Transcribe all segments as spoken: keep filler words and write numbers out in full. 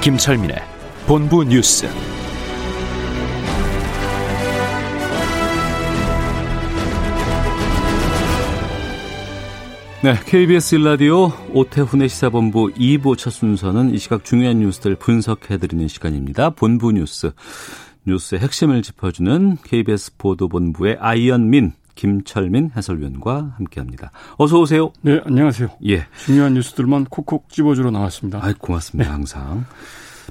김철민의 본부 뉴스. 네, 케이비에스 일 라디오 오태훈의 시사본부 이 부 첫 순서는 이 시각 중요한 뉴스들 분석해드리는 시간입니다. 본부 뉴스, 뉴스의 핵심을 짚어주는 케이비에스 보도본부의 아이언민, 김철민 해설위원과 함께합니다. 어서 오세요. 네, 안녕하세요. 예, 중요한 뉴스들만 콕콕 집어주러 나왔습니다. 아이, 고맙습니다. 네. 항상.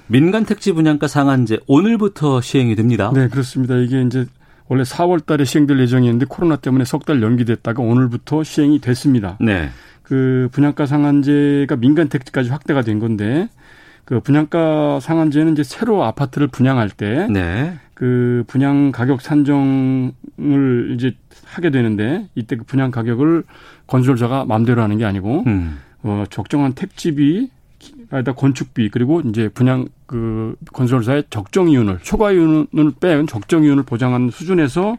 민간 택지 분양가 상한제 오늘부터 시행이 됩니다. 네, 그렇습니다. 이게 이제 원래 사월 달에 시행될 예정이었는데 코로나 때문에 석 달 연기됐다가 오늘부터 시행이 됐습니다. 네. 그 분양가 상한제가 민간 택지까지 확대가 된 건데, 그 분양가 상한제는 이제 새로 아파트를 분양할 때, 네, 그 분양 가격 산정을 이제 하게 되는데, 이때 그 분양 가격을 건설자가 마음대로 하는 게 아니고, 음. 어, 적정한 택지비, 아니다 건축비, 그리고 이제 분양 그 건설사의 적정 이윤을, 초과 이윤을 빼은 적정 이윤을 보장하는 수준에서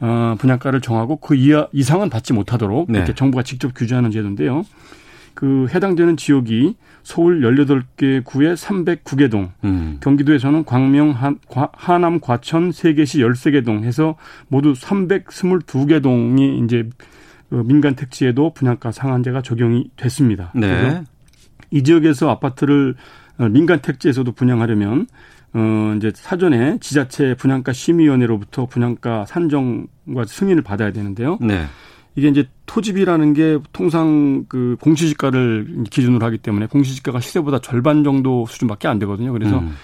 어, 분양가를 정하고 그 이하 이상은 받지 못하도록, 네, 이렇게 정부가 직접 규제하는 제도인데요. 그 해당되는 지역이 서울 열여덟 개 구에 삼백구 개 동, 음. 경기도에서는 광명, 한, 하남, 과천 세 개시 열세 개 동 해서 모두 삼백이십이 개 동이 이제 민간 택지에도 분양가 상한제가 적용이 됐습니다. 네. 그래서 이 지역에서 아파트를 민간 택지에서도 분양하려면 어 이제 사전에 지자체 분양가 심의위원회로부터 분양가 산정과 승인을 받아야 되는데요. 네. 이게 이제 토지비라는 게 통상 그 공시지가를 기준으로 하기 때문에 공시지가가 시세보다 절반 정도 수준밖에 안 되거든요. 그래서 음.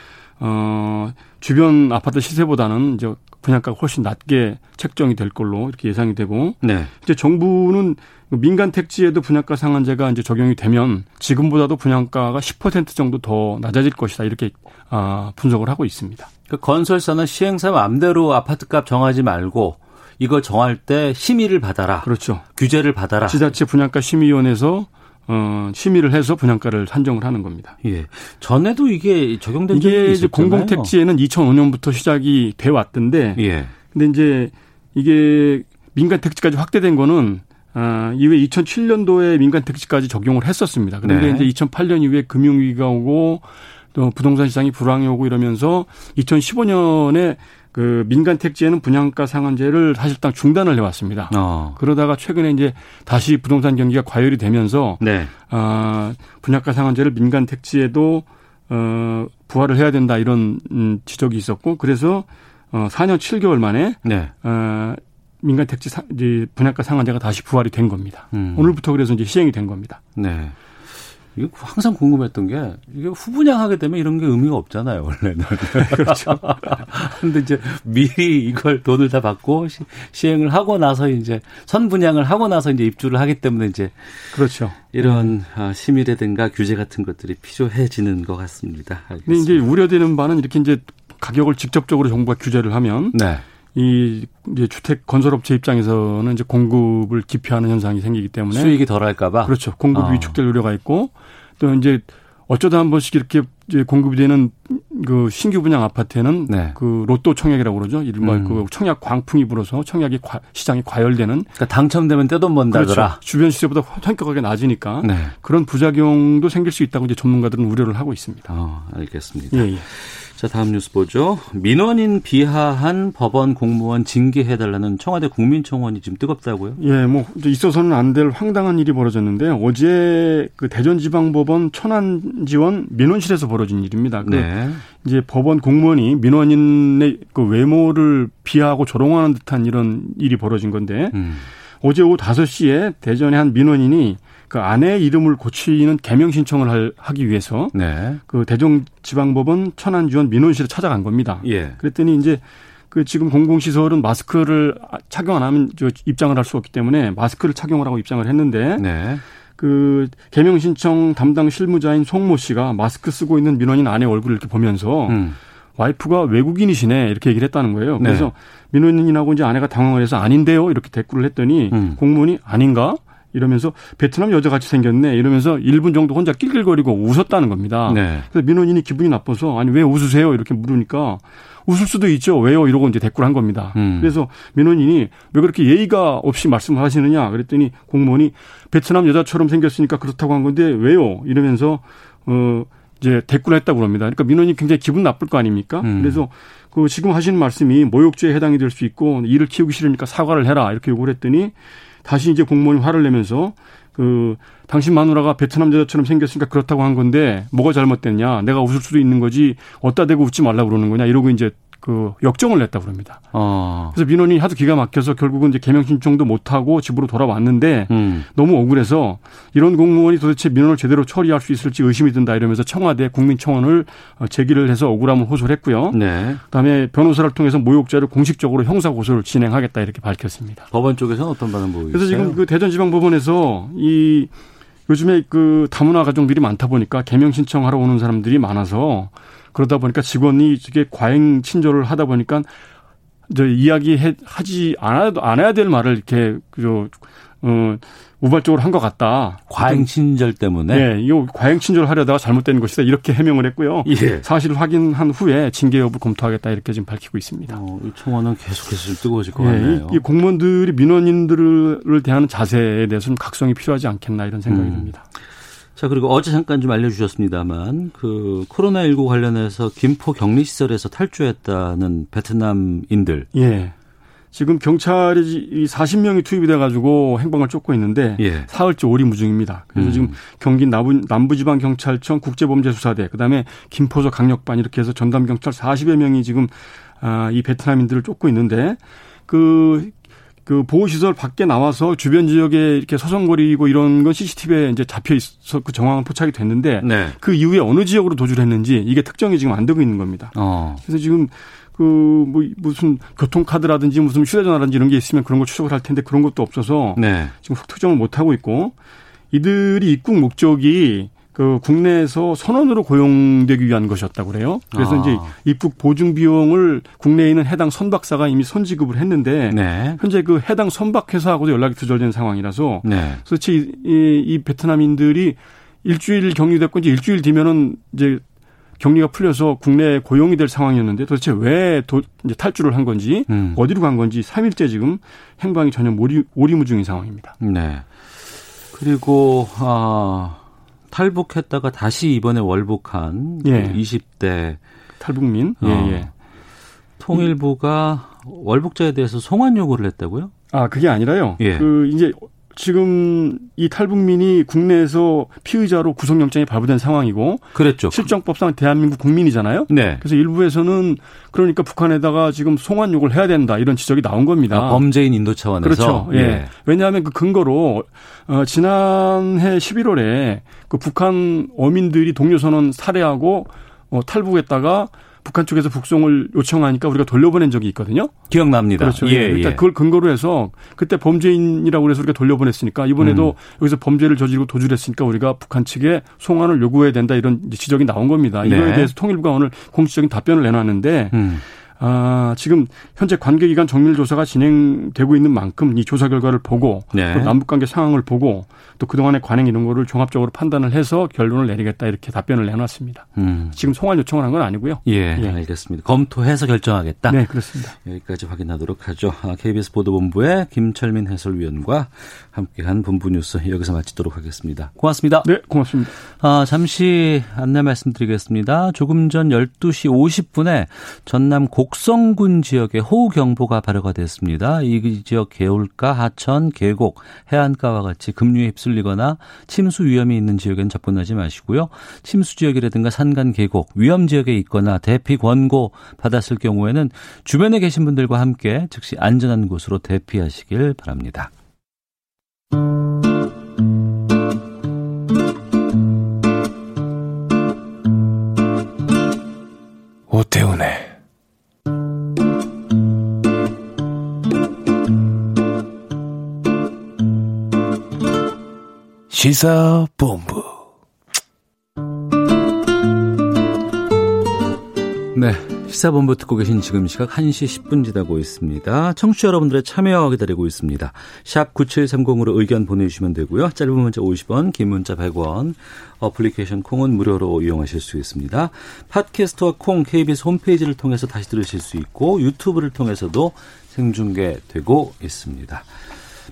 어 주변 아파트 시세보다는 이제 분양가가 훨씬 낮게 책정이 될 걸로 이렇게 예상이 되고, 네, 이제 정부는 민간 택지에도 분양가 상한제가 이제 적용이 되면 지금보다도 분양가가 십 퍼센트 정도 더 낮아질 것이다, 이렇게 아, 분석을 하고 있습니다. 그러니까 건설사는 시행사 마음대로 아파트값 정하지 말고 이거 정할 때 심의를 받아라. 그렇죠. 규제를 받아라. 지자체 분양가 심의위원회에서 어, 심의를 해서 분양가를 산정을 하는 겁니다. 예. 전에도 이게 적용된 적이 있었잖아요. 이게 공공택지에는 이천오 년부터 시작이 돼 왔던데, 예, 근데 이제 이게 민간 택지까지 확대된 거는 아, 이후에 이천칠 년도에 민간 택지까지 적용을 했었습니다. 그런데 네, 이제 이천팔 년 이후에 금융위기가 오고 또 부동산 시장이 불황이 오고 이러면서 이천십오 년에 그 민간 택지에는 분양가 상한제를 사실상 중단을 해왔습니다. 어. 그러다가 최근에 이제 다시 부동산 경기가 과열이 되면서, 네, 아, 분양가 상한제를 민간 택지에도 어, 부활을 해야 된다, 이런 음, 지적이 있었고, 그래서 어, 사 년 칠 개월 만에, 네, 어, 민간 택지 사, 이제 분양가 상한제가 다시 부활이 된 겁니다. 음. 오늘부터 그래서 이제 시행이 된 겁니다. 네. 이게 항상 궁금했던 게, 이게 후분양하게 되면 이런 게 의미가 없잖아요, 원래는. 그렇죠. 근데 이제 미리 이걸 돈을 다 받고 시, 시행을 하고 나서 이제 선분양을 하고 나서 이제 입주를 하기 때문에 이제. 그렇죠. 이런 음. 심의라든가 규제 같은 것들이 필요해지는 것 같습니다. 알겠습니다. 근데 이제 우려되는 바는 이렇게 이제 가격을 직접적으로 정부가 규제를 하면, 네, 이 이제 주택 건설업체 입장에서는 이제 공급을 기피하는 현상이 생기기 때문에 수익이 덜할까봐. 그렇죠. 공급 어. 위축될 우려가 있고, 또 이제 어쩌다 한 번씩 이렇게 이제 공급이 되는 그 신규 분양 아파트에는, 네, 그 로또 청약이라고 그러죠. 이른바 음. 그 청약 광풍이 불어서 청약이 과, 시장이 과열되는. 그러니까 당첨되면 떼돈 번다더라. 그렇죠. 주변 시세보다 현격하게 낮으니까, 네, 그런 부작용도 생길 수 있다고 이제 전문가들은 우려를 하고 있습니다. 어, 알겠습니다. 예, 예. 자, 다음 뉴스 보죠. 민원인 비하한 법원 공무원 징계해달라는 청와대 국민청원이 지금 뜨겁다고요? 예, 뭐 있어서는 안 될 황당한 일이 벌어졌는데, 어제 그 대전지방법원 천안지원 민원실에서 벌어진 일입니다. 그, 네, 이제 법원 공무원이 민원인의 그 외모를 비하하고 조롱하는 듯한 이런 일이 벌어진 건데, 음. 어제 오후 다섯 시에 대전의 한 민원인이 그 아내의 이름을 고치는 개명 신청을 하기 위해서, 네, 그 대전지방법원 천안지원 민원실에 찾아간 겁니다. 예. 그랬더니 이제 그 지금 공공시설은 마스크를 착용 안 하면 입장을 할 수 없기 때문에 마스크를 착용을 하고 입장을 했는데, 네, 그 개명 신청 담당 실무자인 송모 씨가 마스크 쓰고 있는 민원인 아내 얼굴을 이렇게 보면서 음. 와이프가 외국인이시네 이렇게 얘기를 했다는 거예요. 그래서 네. 민원인하고 이제 아내가 당황을 해서 아닌데요 이렇게 댓글을 했더니 음. 공무원이 아닌가 이러면서 베트남 여자같이 생겼네 이러면서 일 분 정도 혼자 낄낄거리고 웃었다는 겁니다. 네. 그래서 민원인이 기분이 나빠서 아니 왜 웃으세요 이렇게 물으니까 웃을 수도 있죠. 왜요? 이러고 이제 댓글을 한 겁니다. 음. 그래서 민원인이 왜 그렇게 예의가 없이 말씀하시느냐 그랬더니 공무원이 베트남 여자처럼 생겼으니까 그렇다고 한 건데 왜요? 이러면서 어 이제 댓글을 했다고 그럽니다. 그러니까 민원인이 굉장히 기분 나쁠 거 아닙니까? 음. 그래서 그 지금 하시는 말씀이 모욕죄에 해당이 될 수 있고 일을 키우기 싫으니까 사과를 해라 이렇게 요구를 했더니 다시 이제 공무원이 화를 내면서 그 당신 마누라가 베트남 여자처럼 생겼으니까 그렇다고 한 건데 뭐가 잘못됐냐 내가 웃을 수도 있는 거지 어디다 대고 웃지 말라고 그러는 거냐 이러고 이제 그 역정을 냈다고 합니다. 어. 그래서 민원이 하도 기가 막혀서 결국은 이제 개명 신청도 못하고 집으로 돌아왔는데 음. 너무 억울해서 이런 공무원이 도대체 민원을 제대로 처리할 수 있을지 의심이 든다 이러면서 청와대 국민청원을 제기를 해서 억울함을 호소를 했고요. 네. 그다음에 변호사를 통해서 모욕죄를 공식적으로 형사고소를 진행하겠다 이렇게 밝혔습니다. 법원 쪽에서는 어떤 반응 보이세요? 그래서 지금 그 대전지방법원에서 이 요즘에 그 다문화 가정들이 많다 보니까 개명 신청하러 오는 사람들이 많아서 그러다 보니까 직원이 이게 과잉 친절을 하다 보니까 이제 이야기하지 않아도 안 해야 될 말을 이렇게 그 어, 우발적으로 한 것 같다. 과잉 친절 때문에. 네, 이거 과잉 친절을 하려다가 잘못된 것이다 이렇게 해명을 했고요. 예. 사실 확인한 후에 징계 여부를 검토하겠다 이렇게 지금 밝히고 있습니다. 어, 이 청원은 계속해서 뜨거워질 것 네, 같네요. 이, 이 공무원들이 민원인들을 대하는 자세에 대해서는 각성이 필요하지 않겠나 이런 생각이 음. 듭니다. 자, 그리고 어제 잠깐 좀 알려주셨습니다만, 그, 코로나십구 관련해서 김포 격리시설에서 탈주했다는 베트남인들. 예. 지금 경찰이 사십 명이 투입이 돼가지고 행방을 쫓고 있는데, 예. 사흘째 오리무중입니다. 그래서 음. 지금 경기 남부지방경찰청 국제범죄수사대, 그 다음에 김포서 강력반 이렇게 해서 전담경찰 사십여 명이 지금, 아, 이 베트남인들을 쫓고 있는데, 그, 그 보호시설 밖에 나와서 주변 지역에 이렇게 서성거리고 이런 건 씨씨티비에 이제 잡혀 있어서 그 정황은 포착이 됐는데 네. 그 이후에 어느 지역으로 도주를 했는지 이게 특정이 지금 안 되고 있는 겁니다. 어. 그래서 지금 그 뭐 무슨 교통카드라든지 무슨 휴대전화라든지 이런 게 있으면 그런 걸 추적을 할 텐데 그런 것도 없어서 네. 지금 특정을 못 하고 있고 이들이 입국 목적이 그 국내에서 선원으로 고용되기 위한 것이었다고 그래요. 그래서 아. 이제 입국 보증 비용을 국내에 있는 해당 선박사가 이미 선지급을 했는데 네. 현재 그 해당 선박 회사하고도 연락이 두절된 상황이라서 네. 도대체 이, 이, 이 베트남인들이 일주일 격리됐고 이제 일주일 뒤면은 이제 격리가 풀려서 국내에 고용이 될 상황이었는데 도대체 왜 도, 이제 탈주를 한 건지 음. 어디로 간 건지 삼 일째 지금 행방이 전혀 오리, 오리무중인 상황입니다. 네. 그리고 아. 탈북했다가 다시 이번에 월북한 예. 이십 대 탈북민 어. 예, 예. 통일부가 월북자에 대해서 송환 요구를 했다고요? 아 그게 아니라요. 예. 그 이제 지금 이 탈북민이 국내에서 피의자로 구속영장이 발부된 상황이고, 그랬죠. 실정법상 대한민국 국민이잖아요. 네. 그래서 일부에서는 그러니까 북한에다가 지금 송환 요구를 해야 된다 이런 지적이 나온 겁니다. 아, 범죄인 인도 차원에서. 그렇죠. 예. 예. 왜냐하면 그 근거로 어, 지난해 십일월에 그 북한 어민들이 동료선원 살해하고 어, 탈북했다가. 북한 쪽에서 북송을 요청하니까 우리가 돌려보낸 적이 있거든요. 기억납니다. 그렇죠. 예, 일단 예. 그걸 근거로 해서 그때 범죄인이라고 해서 우리가 돌려보냈으니까 이번에도 음. 여기서 범죄를 저지르고 도주를 했으니까 우리가 북한 측에 송환을 요구해야 된다 이런 지적이 나온 겁니다. 이거에 네. 대해서 통일부가 오늘 공식적인 답변을 내놨는데 음. 아, 지금 현재 관계기관 정밀조사가 진행되고 있는 만큼 이 조사 결과를 보고 네. 또 남북관계 상황을 보고 또 그동안의 관행 이런 거를 종합적으로 판단을 해서 결론을 내리겠다 이렇게 답변을 내놨습니다. 음. 지금 송환 요청을 한 건 아니고요. 예, 예, 알겠습니다. 검토해서 결정하겠다. 네, 그렇습니다. 여기까지 확인하도록 하죠. 케이비에스 보도본부의 김철민 해설위원과 함께한 본부 뉴스 여기서 마치도록 하겠습니다. 고맙습니다. 네, 고맙습니다. 아, 잠시 안내 말씀드리겠습니다. 조금 전 열두 시 오십 분에 전남 곡 곡성군 지역에 호우경보가 발효가 됐습니다. 이 지역 개울가, 하천, 계곡, 해안가와 같이 급류에 휩쓸리거나 침수 위험이 있는 지역에는 접근하지 마시고요. 침수 지역이라든가 산간 계곡, 위험 지역에 있거나 대피 권고 받았을 경우에는 주변에 계신 분들과 함께 즉시 안전한 곳으로 대피하시길 바랍니다. 오태훈의 시사본부. 네, 시사본부 듣고 계신 지금 시각 한 시 십 분 지나고 있습니다. 청취자 여러분들의 참여 기다리고 있습니다. 샵 구칠삼공으로 의견 보내주시면 되고요. 짧은 문자 오십 원, 긴 문자 백 원, 어플리케이션 콩은 무료로 이용하실 수 있습니다. 팟캐스트와 콩, 케이비에스 홈페이지를 통해서 다시 들으실 수 있고 유튜브를 통해서도 생중계되고 있습니다.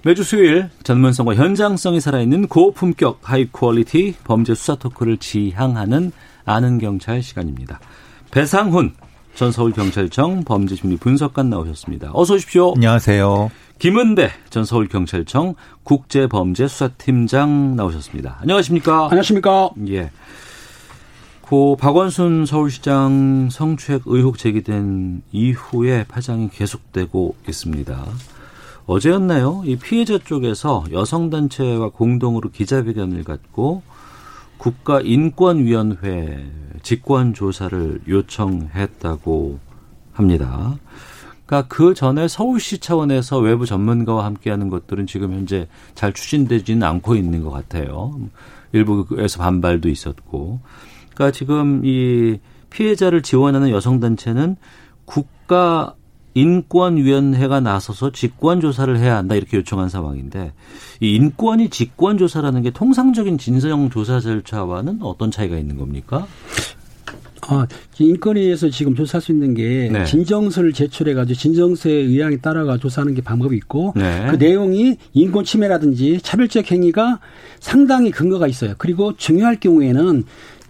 매주 수요일 전문성과 현장성이 살아있는 고품격 하이 퀄리티 범죄 수사 토크를 지향하는 아는 경찰 시간입니다. 배상훈 전 서울경찰청 범죄심리 분석관 나오셨습니다. 어서 오십시오. 안녕하세요. 김은배 전 서울경찰청 국제범죄수사팀장 나오셨습니다. 안녕하십니까? 안녕하십니까? 예. 고 박원순 서울시장 성추행 의혹 제기된 이후에 파장이 계속되고 있습니다. 어제였나요? 이 피해자 쪽에서 여성단체와 공동으로 기자회견을 갖고 국가인권위원회 직권조사를 요청했다고 합니다. 그러니까 그 전에 서울시 차원에서 외부 전문가와 함께하는 것들은 지금 현재 잘 추진되지는 않고 있는 것 같아요. 일부에서 반발도 있었고. 그러니까 지금 이 피해자를 지원하는 여성단체는 국가 인권위원회가 나서서 직권조사를 해야 한다 이렇게 요청한 상황인데 이 인권위 직권조사라는 게 통상적인 진상조사 절차와는 어떤 차이가 있는 겁니까? 아, 인권위에서 지금 조사할 수 있는 게 네. 진정서를 제출해가지고 진정서의 의향에 따라가 조사하는 게 방법이 있고 네. 그 내용이 인권 침해라든지 차별적 행위가 상당히 근거가 있어요. 그리고 중요할 경우에는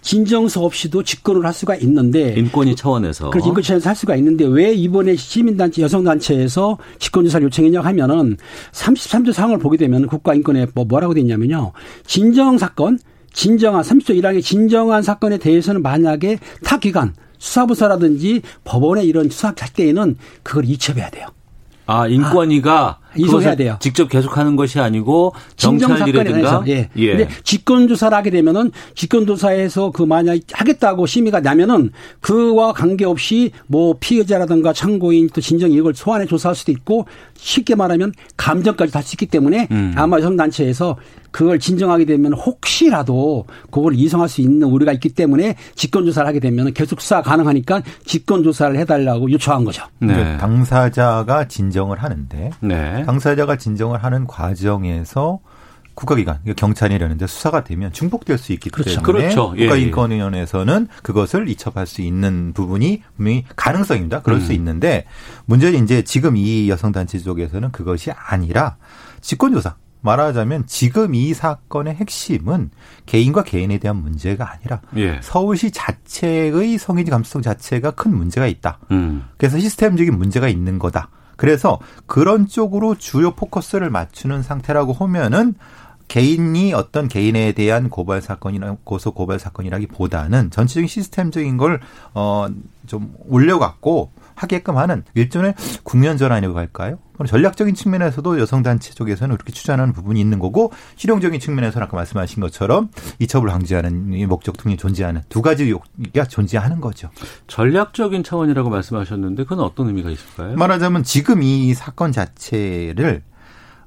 진정서 없이도 직권을 할 수가 있는데 인권위 차원에서 그렇죠. 인권 차원에서 할 수가 있는데 왜 이번에 시민단체 여성단체에서 직권조사를 요청했냐 하면은 삼십삼 조 사항을 보게 되면 국가인권에 뭐 뭐라고 돼 있냐면요. 진정사건 진정한 삼십조 일항의 진정한 사건에 대해서는 만약에 타 기관 수사부서라든지 법원의 이런 수사할 때에는 그걸 이첩해야 돼요. 아, 인권위가 아, 이송해야 돼요. 직접 계속하는 것이 아니고 정찰이라든가. 예. 예. 근데 직권조사를 하게 되면은 직권조사에서 그 만약 하겠다고 심의가 나면은 그와 관계없이 뭐 피의자라든가 참고인 또 진정 이걸 소환해 조사할 수도 있고 쉽게 말하면 감정까지 다 할 수 있기 때문에 음. 아마 여성단체에서 그걸 진정하게 되면 혹시라도 그걸 이송할 수 있는 우려가 있기 때문에 직권조사를 하게 되면 계속 수사 가능하니까 직권조사를 해달라고 요청한 거죠. 네. 당사자가 진정을 하는데 네. 당사자가 진정을 하는 과정에서 국가기관, 경찰이라는데 수사가 되면 중복될 수 있기 그렇죠. 때문에 그렇죠. 예. 국가인권위원회에서는 그것을 이첩할 수 있는 부분이 분명히 가능성입니다. 그럴 음. 수 있는데 문제는 이제 지금 이 여성단체 쪽에서는 그것이 아니라 직권조사. 말하자면 지금 이 사건의 핵심은 개인과 개인에 대한 문제가 아니라 예. 서울시 자체의 성인지 감수성 자체가 큰 문제가 있다. 음. 그래서 시스템적인 문제가 있는 거다. 그래서 그런 쪽으로 주요 포커스를 맞추는 상태라고 하면은 개인이 어떤 개인에 대한 고발 사건이나 고소 고발 사건이라기보다는 전체적인 시스템적인 걸 어 좀 올려갖고 하게끔 하는 일종의 국면전환이라고 할까요? 전략적인 측면에서도 여성단체 쪽에서는 그렇게 추진하는 부분이 있는 거고 실용적인 측면에서는 아까 말씀하신 것처럼 이첩을 방지하는 목적 등이 존재하는 두 가지 요기가 존재하는 거죠. 전략적인 차원이라고 말씀하셨는데 그건 어떤 의미가 있을까요? 말하자면 지금 이 사건 자체를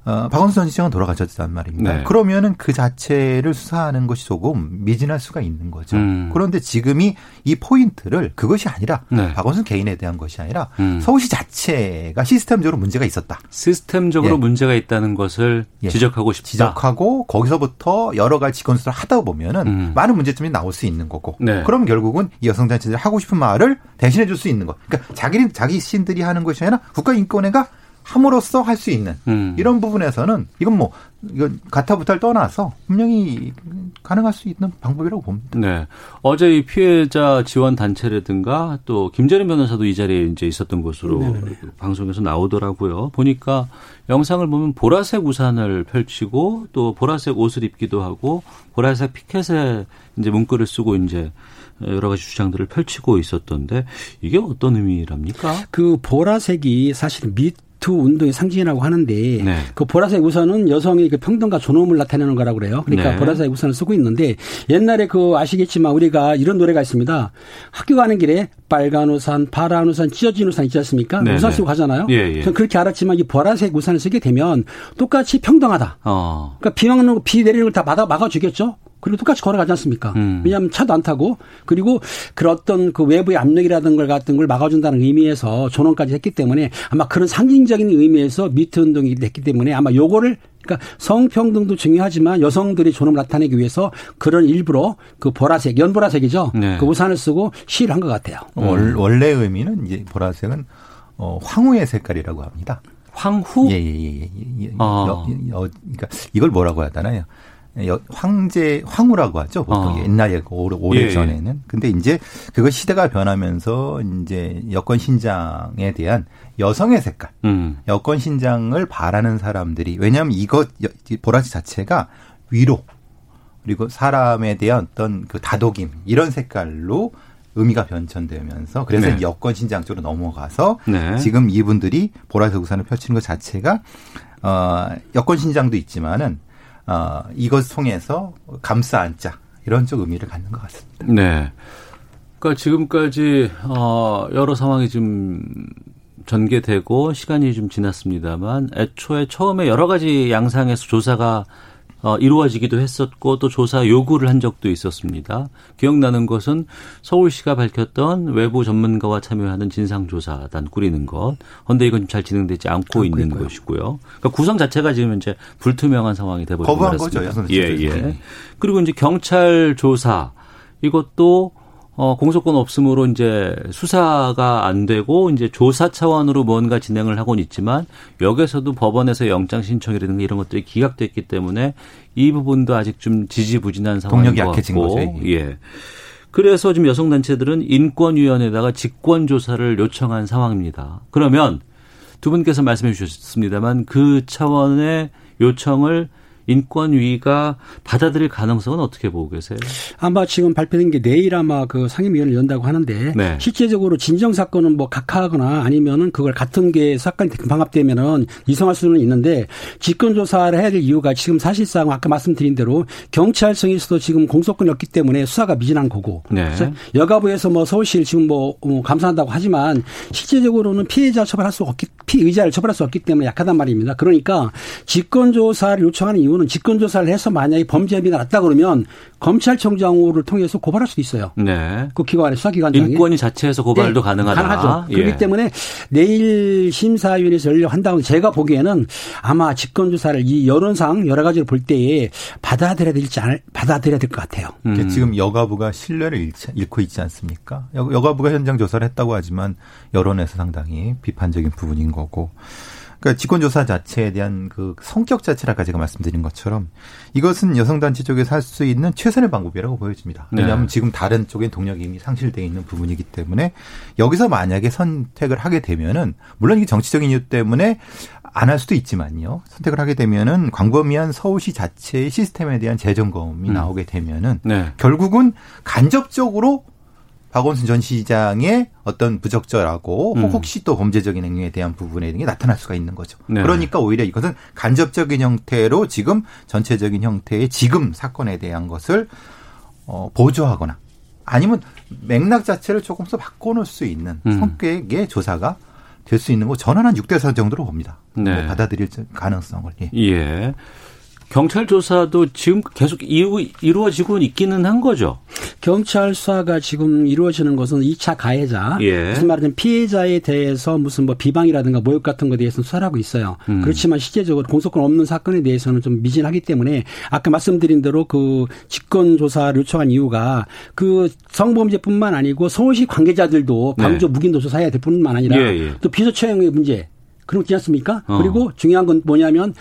어, 박원순 시장은 돌아가셨단 말입니다. 네. 그러면은 그 자체를 수사하는 것이 조금 미진할 수가 있는 거죠. 음. 그런데 지금이 이 포인트를 그것이 아니라 네. 박원순 개인에 대한 것이 아니라 음. 서울시 자체가 시스템적으로 문제가 있었다. 시스템적으로 예. 문제가 있다는 것을 예. 지적하고 싶다. 지적하고 거기서부터 여러 가지 직권수사를 하다 보면은 음. 많은 문제점이 나올 수 있는 거고. 네. 그럼 결국은 이 여성단체들이 하고 싶은 말을 대신해 줄 수 있는 것. 그러니까 자기는 자기 신들이 하는 것이 아니라 국가인권회가 함으로써 할 수 있는 음. 이런 부분에서는 이건 뭐 이건 가타부타를 떠나서 분명히 가능할 수 있는 방법이라고 봅니다. 네. 어제 이 피해자 지원 단체라든가 또 김재림 변호사도 이 자리에 이제 있었던 것으로 네네. 방송에서 나오더라고요. 보니까 영상을 보면 보라색 우산을 펼치고 또 보라색 옷을 입기도 하고 보라색 피켓에 이제 문구를 쓰고 이제 여러 가지 주장들을 펼치고 있었던데 이게 어떤 의미랍니까? 그 보라색이 사실 밑 미투 운동의 상징이라고 하는데 네. 그 보라색 우산은 여성의 그 평등과 존엄을 나타내는 거라고 그래요. 그러니까 네. 보라색 우산을 쓰고 있는데 옛날에 그 아시겠지만 우리가 이런 노래가 있습니다. 학교 가는 길에 빨간 우산, 파란 우산, 찢어진 우산 있지 않습니까? 네. 우산 쓰고 가잖아요. 예, 예. 저는 그렇게 알았지만 이 보라색 우산을 쓰게 되면 똑같이 평등하다. 어. 그러니까 비 막는 거, 비 내리는 걸 다 막아, 막아주겠죠? 그리고 똑같이 걸어가지 않습니까? 음. 왜냐하면 차도 안 타고 그리고 그런 어떤 그 외부의 압력이라든 걸 같은 걸 막아준다는 의미에서 존엄까지 했기 때문에 아마 그런 상징적인 의미에서 미투 운동이 됐기 때문에 아마 요거를 그러니까 성평등도 중요하지만 여성들이 존엄을 나타내기 위해서 그런 일부러 그 보라색, 연보라색이죠. 네. 그 우산을 쓰고 시위를 한 것 같아요. 음. 원래 의미는 이제 보라색은 어, 황후의 색깔이라고 합니다. 황후? 예, 예, 예. 예, 예. 아. 여, 여, 그러니까 이걸 뭐라고 하잖아요. 황제, 황후라고 하죠. 보통 아. 옛날에, 오래전에는. 예, 예. 근데 이제 그거 시대가 변하면서 이제 여권신장에 대한 여성의 색깔, 음. 여권신장을 바라는 사람들이, 왜냐하면 이것, 보라색 자체가 위로, 그리고 사람에 대한 어떤 그 다독임, 이런 색깔로 의미가 변천되면서 그래서 네. 여권신장 쪽으로 넘어가서 네. 지금 이분들이 보라색 우산을 펼치는 것 자체가, 어, 여권신장도 있지만은 어, 이것 통해서 감싸 안자 이런 쪽 의미를 갖는 것 같습니다. 네, 그러니까 지금까지 어, 여러 상황이 좀 전개되고 시간이 좀 지났습니다만 애초에 처음에 여러 가지 양상에서 조사가 어, 이루어지기도 했었고 또 조사 요구를 한 적도 있었습니다. 기억나는 것은 서울시가 밝혔던 외부 전문가와 참여하는 진상조사단 꾸리는 것. 그런데 이건 잘 진행되지 않고 있는 있고요. 것이고요. 그러니까 구성 자체가 지금 이제 불투명한 상황이 돼버린 것 같습니다. 예, 예. 그리고 이제 경찰 조사 이것도 어, 공소권 없음으로 이제 수사가 안 되고 이제 조사 차원으로 뭔가 진행을 하고는 있지만 여기서도 법원에서 영장 신청이라든가 이런 것들이 기각됐기 때문에 이 부분도 아직 좀 지지부진한 상황인 동력이 것 약해진 같고. 거죠. 이게. 예. 그래서 지금 여성단체들은 인권위원회에다가 직권조사를 요청한 상황입니다. 그러면 두 분께서 말씀해 주셨습니다만 그 차원의 요청을 인권위가 받아들일 가능성은 어떻게 보고 계세요? 아마 지금 발표된 게 내일 아마 그 상임위원회를 연다고 하는데 네. 실제적으로 진정 사건은 뭐 각하하거나 아니면은 그걸 같은 게 사건이 방합되면은 이송할 수는 있는데 직권 조사를 해야 될 이유가 지금 사실상 아까 말씀드린 대로 경찰청에서도 지금 공소권이 없기 때문에 수사가 미진한 거고 네. 여가부에서 뭐 서울시를 지금 뭐 감사한다고 하지만 실제적으로는 피해자 처벌할 수 없기 피의자를 처벌할 수 없기 때문에 약하단 말입니다. 그러니까 직권 조사를 요청하는 이유 는 직권조사를 해서 만약에 범죄 혐의가 났다 그러면 검찰청장을 통해서 고발할 수도 있어요. 네. 그 기관에 수사기관장에. 인권위 자체에서 고발도 네. 가능하다. 가능하죠. 예. 그렇기 때문에 내일 심사위원회에서 열려 한다고 제가 보기에는 아마 직권조사를 이 여론상 여러 가지를 볼 때에 받아들여야 될지 않을, 받아들여야 될 것 같아요. 음. 그러니까 지금 여가부가 신뢰를 잃지, 잃고 있지 않습니까? 여, 여가부가 현장 조사를 했다고 하지만 여론에서 상당히 비판적인 부분인 거고. 그러니까 직권조사 자체에 대한 그 성격 자체라까 제가 말씀드린 것처럼 이것은 여성단체 쪽에서 할 수 있는 최선의 방법이라고 보여집니다. 왜냐하면 네. 지금 다른 쪽엔 동력이 이미 상실되어 있는 부분이기 때문에 여기서 만약에 선택을 하게 되면은 물론 이게 정치적인 이유 때문에 안 할 수도 있지만요. 선택을 하게 되면은 광범위한 서울시 자체의 시스템에 대한 재점검이 음. 나오게 되면은 네. 결국은 간접적으로 박원순 전 시장의 어떤 부적절하고 음. 혹시 또 범죄적인 행위에 대한 부분에 있는 게 나타날 수가 있는 거죠. 네. 그러니까 오히려 이것은 간접적인 형태로 지금 전체적인 형태의 지금 사건에 대한 것을 어, 보조하거나 아니면 맥락 자체를 조금 더 바꿔놓을 수 있는 음. 성격의 조사가 될 수 있는 거 저는 한 육 대 사 정도로 봅니다. 네. 받아들일 가능성을. 예. 예. 경찰 조사도 지금 계속 이루어지고 있기는 한 거죠. 경찰 수사가 지금 이루어지는 것은 이 차 가해자, 예. 무슨 말하자면 피해자에 대해서 무슨 뭐 비방이라든가 모욕 같은 것에 대해서는 수사를 하고 있어요. 음. 그렇지만 실제적으로 공소권 없는 사건에 대해서는 좀 미진하기 때문에 아까 말씀드린 대로 그 직권 조사를 요청한 이유가 그 성범죄뿐만 아니고 서울시 관계자들도 광주 네. 무기인도 조사해야 될 뿐만 아니라 예, 예. 또 비서처형의 문제 그런 거 있지 않습니까? 어. 그리고 중요한 건 뭐냐면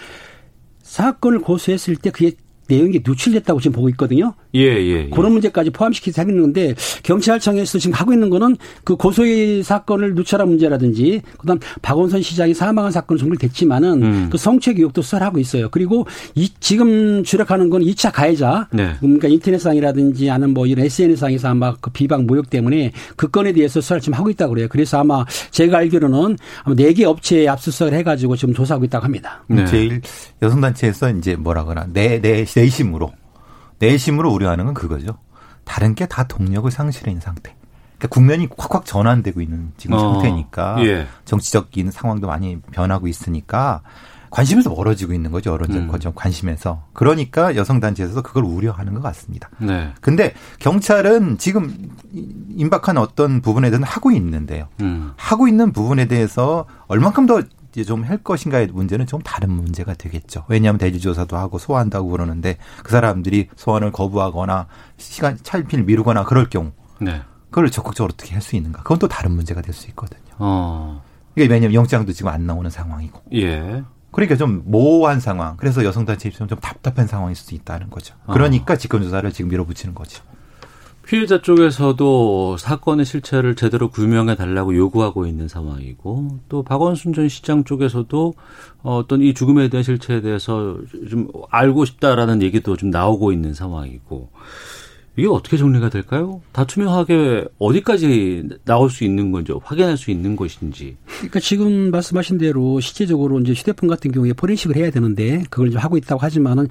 사건을 고소했을 때 그게 내용이 누출됐다고 지금 보고 있거든요. 예, 예, 예. 그런 문제까지 포함시키기 했는데 경찰청에서 지금 하고 있는 거는 그 고소의 사건을 누출한 문제라든지 그다음 박원순 시장이 사망한 사건은 종결됐지만은 음. 또 성추행 의혹도 수사를 하고 있어요. 그리고 이 지금 주력하는 건 이 차 가해자 네. 그러니까 인터넷상이라든지 아니면 뭐 이런 에스엔에스상에서 아마 그 비방 모욕 때문에 그 건에 대해서 수사를 지금 하고 있다고 그래요. 그래서 아마 제가 알기로는 아마 네 개 업체에 압수수색을 해가지고 지금 조사하고 있다고 합니다. 네. 제일 여성단체에서 이제 뭐라거나 내 내 내심으로 내심으로 우려하는 건 그거죠. 다른 게 다 동력을 상실한 상태. 그러니까 국면이 확확 전환되고 있는 지금 어, 상태니까 예. 정치적인 상황도 많이 변하고 있으니까 관심에서 멀어지고 있는 거죠. 여론적 음. 관심에서. 그러니까 여성단체에서도 그걸 우려하는 것 같습니다. 네. 근데 경찰은 지금 임박한 어떤 부분에 대해서는 하고 있는데요. 음. 하고 있는 부분에 대해서 얼만큼 더 좀 할 것인가의 문제는 좀 다른 문제가 되겠죠. 왜냐하면 대리조사도 하고 소환한다고 그러는데 그 사람들이 소환을 거부하거나 시간 차필 미루거나 그럴 경우 네. 그걸 적극적으로 어떻게 할 수 있는가. 그건 또 다른 문제가 될 수 있거든요. 어. 이게 왜냐하면 영장도 지금 안 나오는 상황이고. 예. 그러니까 좀 모호한 상황. 그래서 여성단체 입장은 좀 답답한 상황일 수도 있다는 거죠. 그러니까 어. 직권조사를 지금 밀어붙이는 거죠. 피해자 쪽에서도 사건의 실체를 제대로 규명해 달라고 요구하고 있는 상황이고 또 박원순 전 시장 쪽에서도 어떤 이 죽음에 대한 실체에 대해서 좀 알고 싶다라는 얘기도 좀 나오고 있는 상황이고 이게 어떻게 정리가 될까요? 다 투명하게 어디까지 나올 수 있는 건지 확인할 수 있는 것인지. 그러니까 지금 말씀하신 대로 실제적으로 이제 휴대폰 같은 경우에 포렌식을 해야 되는데 그걸 이제 하고 있다고 하지만은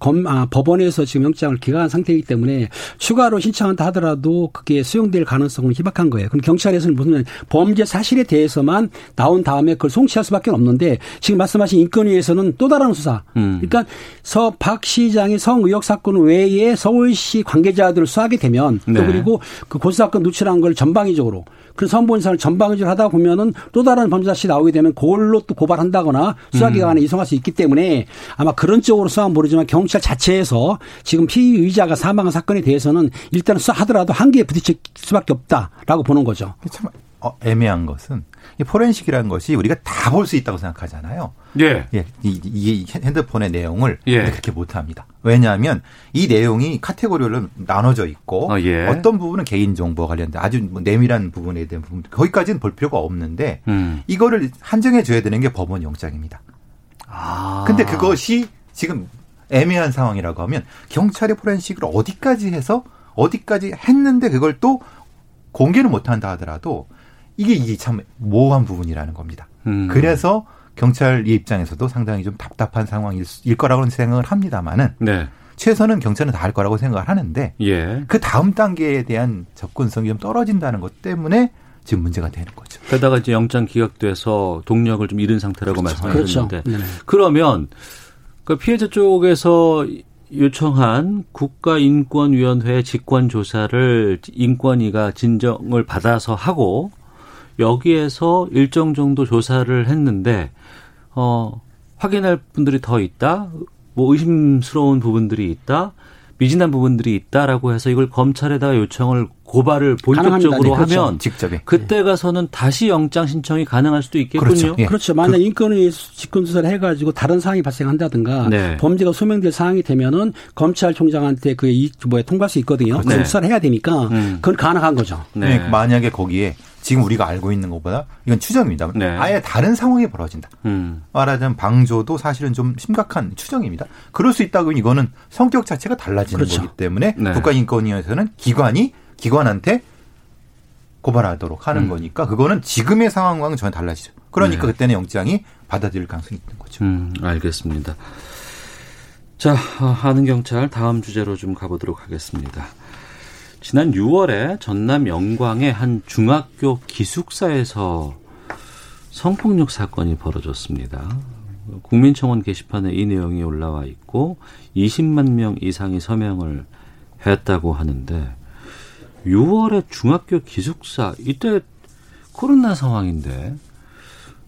검, 아, 법원에서 지금 영장을 기각한 상태이기 때문에 추가로 신청한다 하더라도 그게 수용될 가능성은 희박한 거예요. 그럼 경찰에서는 무슨 범죄 사실에 대해서만 나온 다음에 그걸 송치할 수밖에 없는데 지금 말씀하신 인권위에서는 또 다른 수사. 음. 그러니까 서 박 시장의 성의혹 사건 외에 서울시 관계 자들을 수하게 되면 네. 또 그리고 그 고수사건 누출한 걸 전방위적으로 그 선본사를 전방위적으로 하다 보면은 또 다른 범죄 사실이 나오게 되면 그걸로 또 고발한다거나 수사기관에 음. 이송할 수 있기 때문에 아마 그런 쪽으로 수사는 모르지만 경찰 자체에서 지금 피의자가 사망한 사건에 대해서는 일단 수사하더라도 한계에 부딪힐 수밖에 없다라고 보는 거죠. 참 어, 애매한 것은 이 포렌식이라는 것이 우리가 다 볼 수 있다고 생각하잖아요. 예. 예. 이, 이 핸드폰의 내용을 예. 그렇게 못합니다. 왜냐하면 이 내용이 카테고리로 나눠져 있고 어, 예. 어떤 부분은 개인정보와 관련된 아주 뭐 내밀한 부분에 대한 부분 거기까지는 볼 필요가 없는데 음. 이거를 한정해 줘야 되는 게 법원 영장입니다. 아. 근데 그것이 지금 애매한 상황이라고 하면 경찰의 포렌식을 어디까지 해서 어디까지 했는데 그걸 또 공개를 못한다 하더라도 이게, 이게 참 모호한 부분이라는 겁니다. 음. 그래서 경찰 입장에서도 상당히 좀 답답한 상황일 거라고는 생각을 합니다만은 네. 최선은 경찰은 다 할 거라고 생각을 하는데 예. 그 다음 단계에 대한 접근성이 좀 떨어진다는 것 때문에 지금 문제가 되는 거죠. 게다가 이제 영장 기각돼서 동력을 좀 잃은 상태라고 그렇죠. 말씀하셨는데 그렇죠. 네. 그러면 그 피해자 쪽에서 요청한 국가인권위원회 직권조사를 인권위가 진정을 받아서 하고 여기에서 일정 정도 조사를 했는데 어, 확인할 분들이 더 있다, 뭐 의심스러운 부분들이 있다, 미진한 부분들이 있다라고 해서 이걸 검찰에다가 요청을 고발을 본격적으로 네, 그렇죠. 하면 직접에. 그때 가서는 다시 영장 신청이 가능할 수도 있겠군요. 그렇죠. 예. 그렇죠. 만약 그, 인권위 직권수사를 해가지고 다른 사항이 발생한다든가 네. 범죄가 소명될 사항이 되면은 검찰총장한테 그 이 뭐에 통과할 수 있거든요. 그렇죠. 네. 수사를 해야 되니까 음. 그건 가능한 거죠. 네. 네. 만약에 거기에 지금 우리가 알고 있는 것보다 이건 추정입니다. 네. 아예 다른 상황이 벌어진다. 음. 말하자면 방조도 사실은 좀 심각한 추정입니다. 그럴 수 있다고 하면 이거는 성격 자체가 달라지는 그렇죠. 거기 때문에 네. 국가인권위원회에서는 기관이 기관한테 고발하도록 하는 음. 거니까 그거는 지금의 상황과는 전혀 달라지죠. 그러니까 네. 그때는 영장이 받아들일 가능성이 있는 거죠. 음, 알겠습니다. 자, 하는 경찰 다음 주제로 좀 가보도록 하겠습니다. 지난 유월에 전남 영광의 한 중학교 기숙사에서 성폭력 사건이 벌어졌습니다. 국민청원 게시판에 이 내용이 올라와 있고 이십만 명 이상이 서명을 했다고 하는데 유월에 중학교 기숙사 이때 코로나 상황인데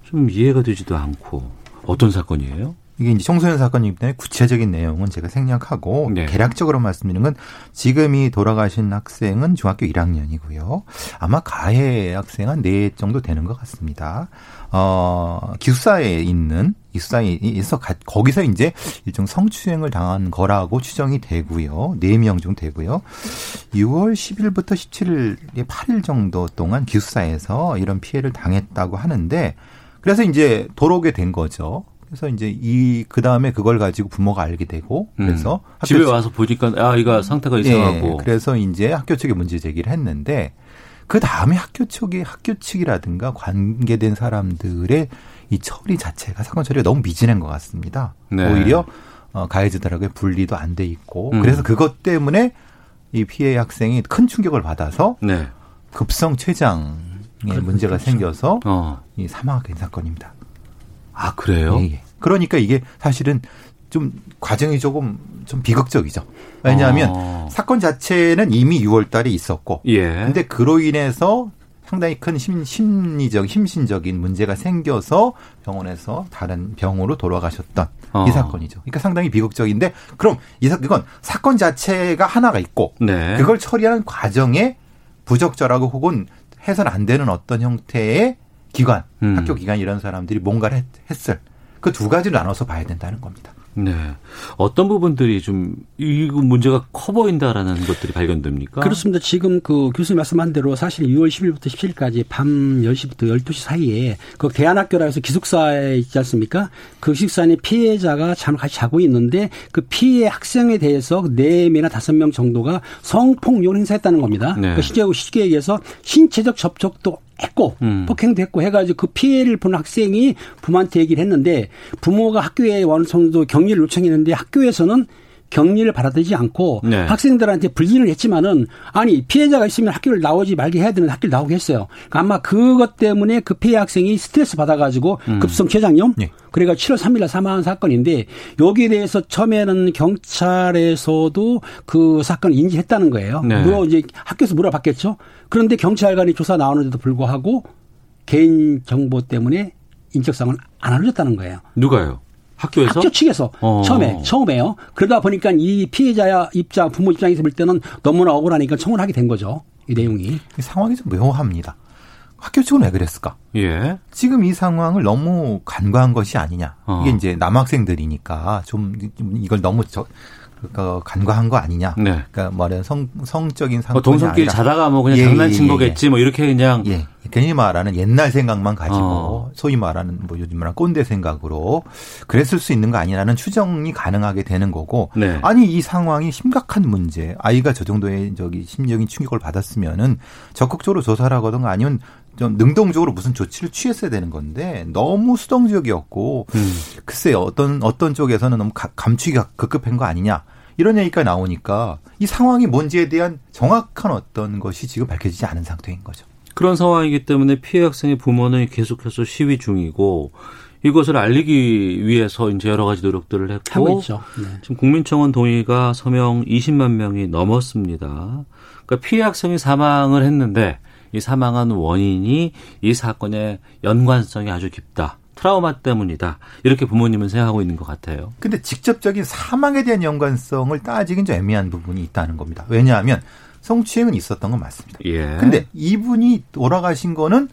좀 이해가 되지도 않고 어떤 사건이에요? 이게 이제 청소년 사건이기 때문에 구체적인 내용은 제가 생략하고 네. 개략적으로 말씀드리는 건 지금 이 돌아가신 학생은 중학교 일 학년이고요. 아마 가해 학생 한 네 정도 되는 것 같습니다. 어, 기숙사에 있는 익산에서 거기서 이제 일종 성추행을 당한 거라고 추정이 되고요. 네 명 중 되고요. 유월 십일부터 십칠일, 팔일 정도 동안 기숙사에서 이런 피해를 당했다고 하는데, 그래서 이제 돌아오게 된 거죠. 그래서 이제 이 그 다음에 그걸 가지고 부모가 알게 되고, 그래서 음. 집에 와서 보니까 아 이거 상태가 이상하고, 네, 그래서 이제 학교 측에 문제 제기를 했는데, 그 다음에 학교 측이 학교 측이라든가 관계된 사람들의 이 처리 자체가 사건 처리가 너무 미진한 것 같습니다. 네. 오히려 가해자들하고의 분리도 안 돼 있고, 음. 그래서 그것 때문에 이 피해 학생이 큰 충격을 받아서 네. 급성 췌장의 그렇죠. 문제가 생겨서 어. 이 사망하게 된 사건입니다. 아, 그래요? 예, 예. 그러니까 이게 사실은 좀 과정이 조금 좀 비극적이죠. 왜냐하면 어. 사건 자체는 이미 유월 달에 있었고, 예. 근데 그로 인해서 상당히 큰 심, 심리적, 심신적인 문제가 생겨서 병원에서 다른 병으로 돌아가셨던 어. 이 사건이죠. 그러니까 상당히 비극적인데, 그럼 이 사, 이건 사건 자체가 하나가 있고, 네. 그걸 처리하는 과정에 부적절하고 혹은 해서는 안 되는 어떤 형태의 기관, 음. 학교 기관 이런 사람들이 뭔가를 했, 했을 그 두 가지를 나눠서 봐야 된다는 겁니다. 네, 어떤 부분들이 좀 이 문제가 커 보인다라는 것들이 발견됩니까? 그렇습니다. 지금 그 교수님 말씀한 대로 사실 유월 십일부터 십칠일까지 밤 열 시부터 열두 시 사이에 그 대안학교라 해서 기숙사에 있지 않습니까? 그 기숙사 안에 피해자가 잠을 같이 자고 있는데 그 피해 학생에 대해서 네 명이나 다섯 명 정도가 성폭력을 행사했다는 겁니다. 네. 그러니까 쉽게, 쉽게 얘기해서 신체적 접촉도 했고 음. 폭행도 했고 해가지고 그 피해를 본 학생이 부모한테 얘기를 했는데, 부모가 학교에 어느 정도 격리를 요청했는데 학교에서는 격리를 받아들이지 않고 네. 학생들한테 불리를 했지만은, 아니 피해자가 있으면 학교를 나오지 말게 해야 되는데 학교를 나오게 했어요. 그러니까 아마 그것 때문에 그 피해 학생이 스트레스 받아가지고 음. 급성 췌장염 네. 그래가 칠월 삼일날 사망한 사건인데, 여기에 대해서 처음에는 경찰에서도 그 사건을 인지했다는 거예요. 네. 물어 이제 학교에서 물어봤겠죠. 그런데 경찰관이 조사 나오는데도 불구하고 개인 정보 때문에 인적사항을 안 알려줬다는 거예요. 누가요? 학교에서? 학교 측에서. 어. 처음에, 처음에요. 그러다 보니까 이 피해자 입장, 부모 입장에서 볼 때는 너무나 억울하니까 청구를 하게 된 거죠. 이 내용이. 상황이 좀 묘합니다. 학교 측은 왜 그랬을까? 예. 지금 이 상황을 너무 간과한 것이 아니냐. 어. 이게 이제 남학생들이니까 좀 이걸 너무 저, 그러니까 간과한 거 아니냐. 네. 그러니까 말하는 성, 성적인 상황이. 어, 동성끼리 아니라. 자다가 뭐 그냥 예, 장난친 예, 예, 거겠지. 예. 뭐 이렇게 그냥. 예. 괜히 말하는 옛날 생각만 가지고 어. 소위 말하는 뭐 요즘 말하는 꼰대 생각으로 그랬을 수 있는 거 아니냐는 추정이 가능하게 되는 거고. 네. 아니 이 상황이 심각한 문제. 아이가 저 정도의 저기 심리적인 충격을 받았으면은 적극적으로 조사를 하거든가 아니면 좀 능동적으로 무슨 조치를 취했어야 되는 건데 너무 수동적이었고 음. 글쎄요 어떤 어떤 쪽에서는 너무 감추기가 급급한 거 아니냐. 이런 얘기가 나오니까 이 상황이 뭔지에 대한 정확한 어떤 것이 지금 밝혀지지 않은 상태인 거죠. 그런 상황이기 때문에 피해 학생의 부모는 계속해서 시위 중이고, 이것을 알리기 위해서 이제 여러 가지 노력들을 했고 하고 있죠. 네. 지금 국민청원 동의가 서명 이십만 명이 넘었습니다. 그러니까 피해 학생이 사망을 했는데 이 사망한 원인이 이 사건의 연관성이 아주 깊다. 트라우마 때문이다. 이렇게 부모님은 생각하고 있는 것 같아요. 근데 직접적인 사망에 대한 연관성을 따지긴 좀 애매한 부분이 있다는 겁니다. 왜냐하면 성추행은 있었던 건 맞습니다. 그런데 예. 이분이 돌아가신 거는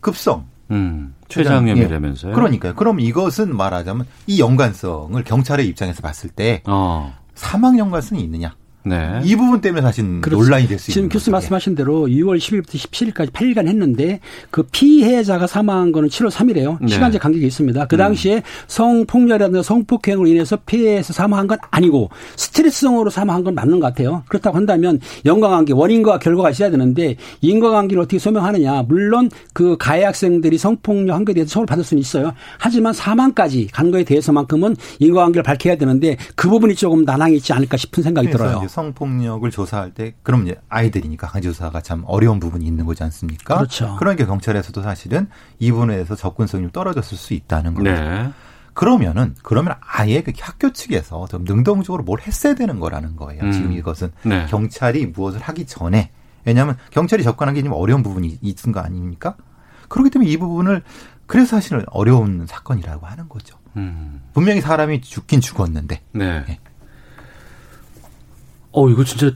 급성. 음, 췌장염이라면서요. 예. 그러니까요. 그럼 이것은 말하자면 이 연관성을 경찰의 입장에서 봤을 때 어. 사망 연관성이 있느냐. 네. 이 부분 때문에 사실 그렇지. 논란이 될 수 있는 지금 교수님 말씀하신 대로 유월 십일부터 십칠일까지 팔 일간 했는데 그 피해자가 사망한 거는 칠월 삼일이에요. 네. 시간제 간격이 있습니다. 그 당시에 음. 성폭력이라든가 성폭행으로 인해서 피해에서 사망한 건 아니고 스트레스성으로 사망한 건 맞는 것 같아요. 그렇다고 한다면 연관관계, 원인과 결과가 있어야 되는데 인과관계를 어떻게 소명하느냐. 물론 그 가해 학생들이 성폭력 한 거에 대해서 처벌받을 수는 있어요. 하지만 사망까지 간 거에 대해서만큼은 인과관계를 밝혀야 되는데 그 부분이 조금 난항이 있지 않을까 싶은 생각이 들어요. 성폭력을 조사할 때, 그럼 이제 아이들이니까 강제조사가 참 어려운 부분이 있는 거지 않습니까? 그렇죠. 그러니까 경찰에서도 사실은 이 부분에서 접근성이 좀 떨어졌을 수 있다는 거죠. 네. 그러면은, 그러면 아예 그 학교 측에서 좀 능동적으로 뭘 했어야 되는 거라는 거예요. 음. 지금 이것은 네. 경찰이 무엇을 하기 전에, 왜냐하면 경찰이 접근하기 좀 어려운 부분이 있은 거 아닙니까? 그렇기 때문에 이 부분을 그래서 사실은 어려운 사건이라고 하는 거죠. 음. 분명히 사람이 죽긴 죽었는데. 네. 네. 어, 이거 진짜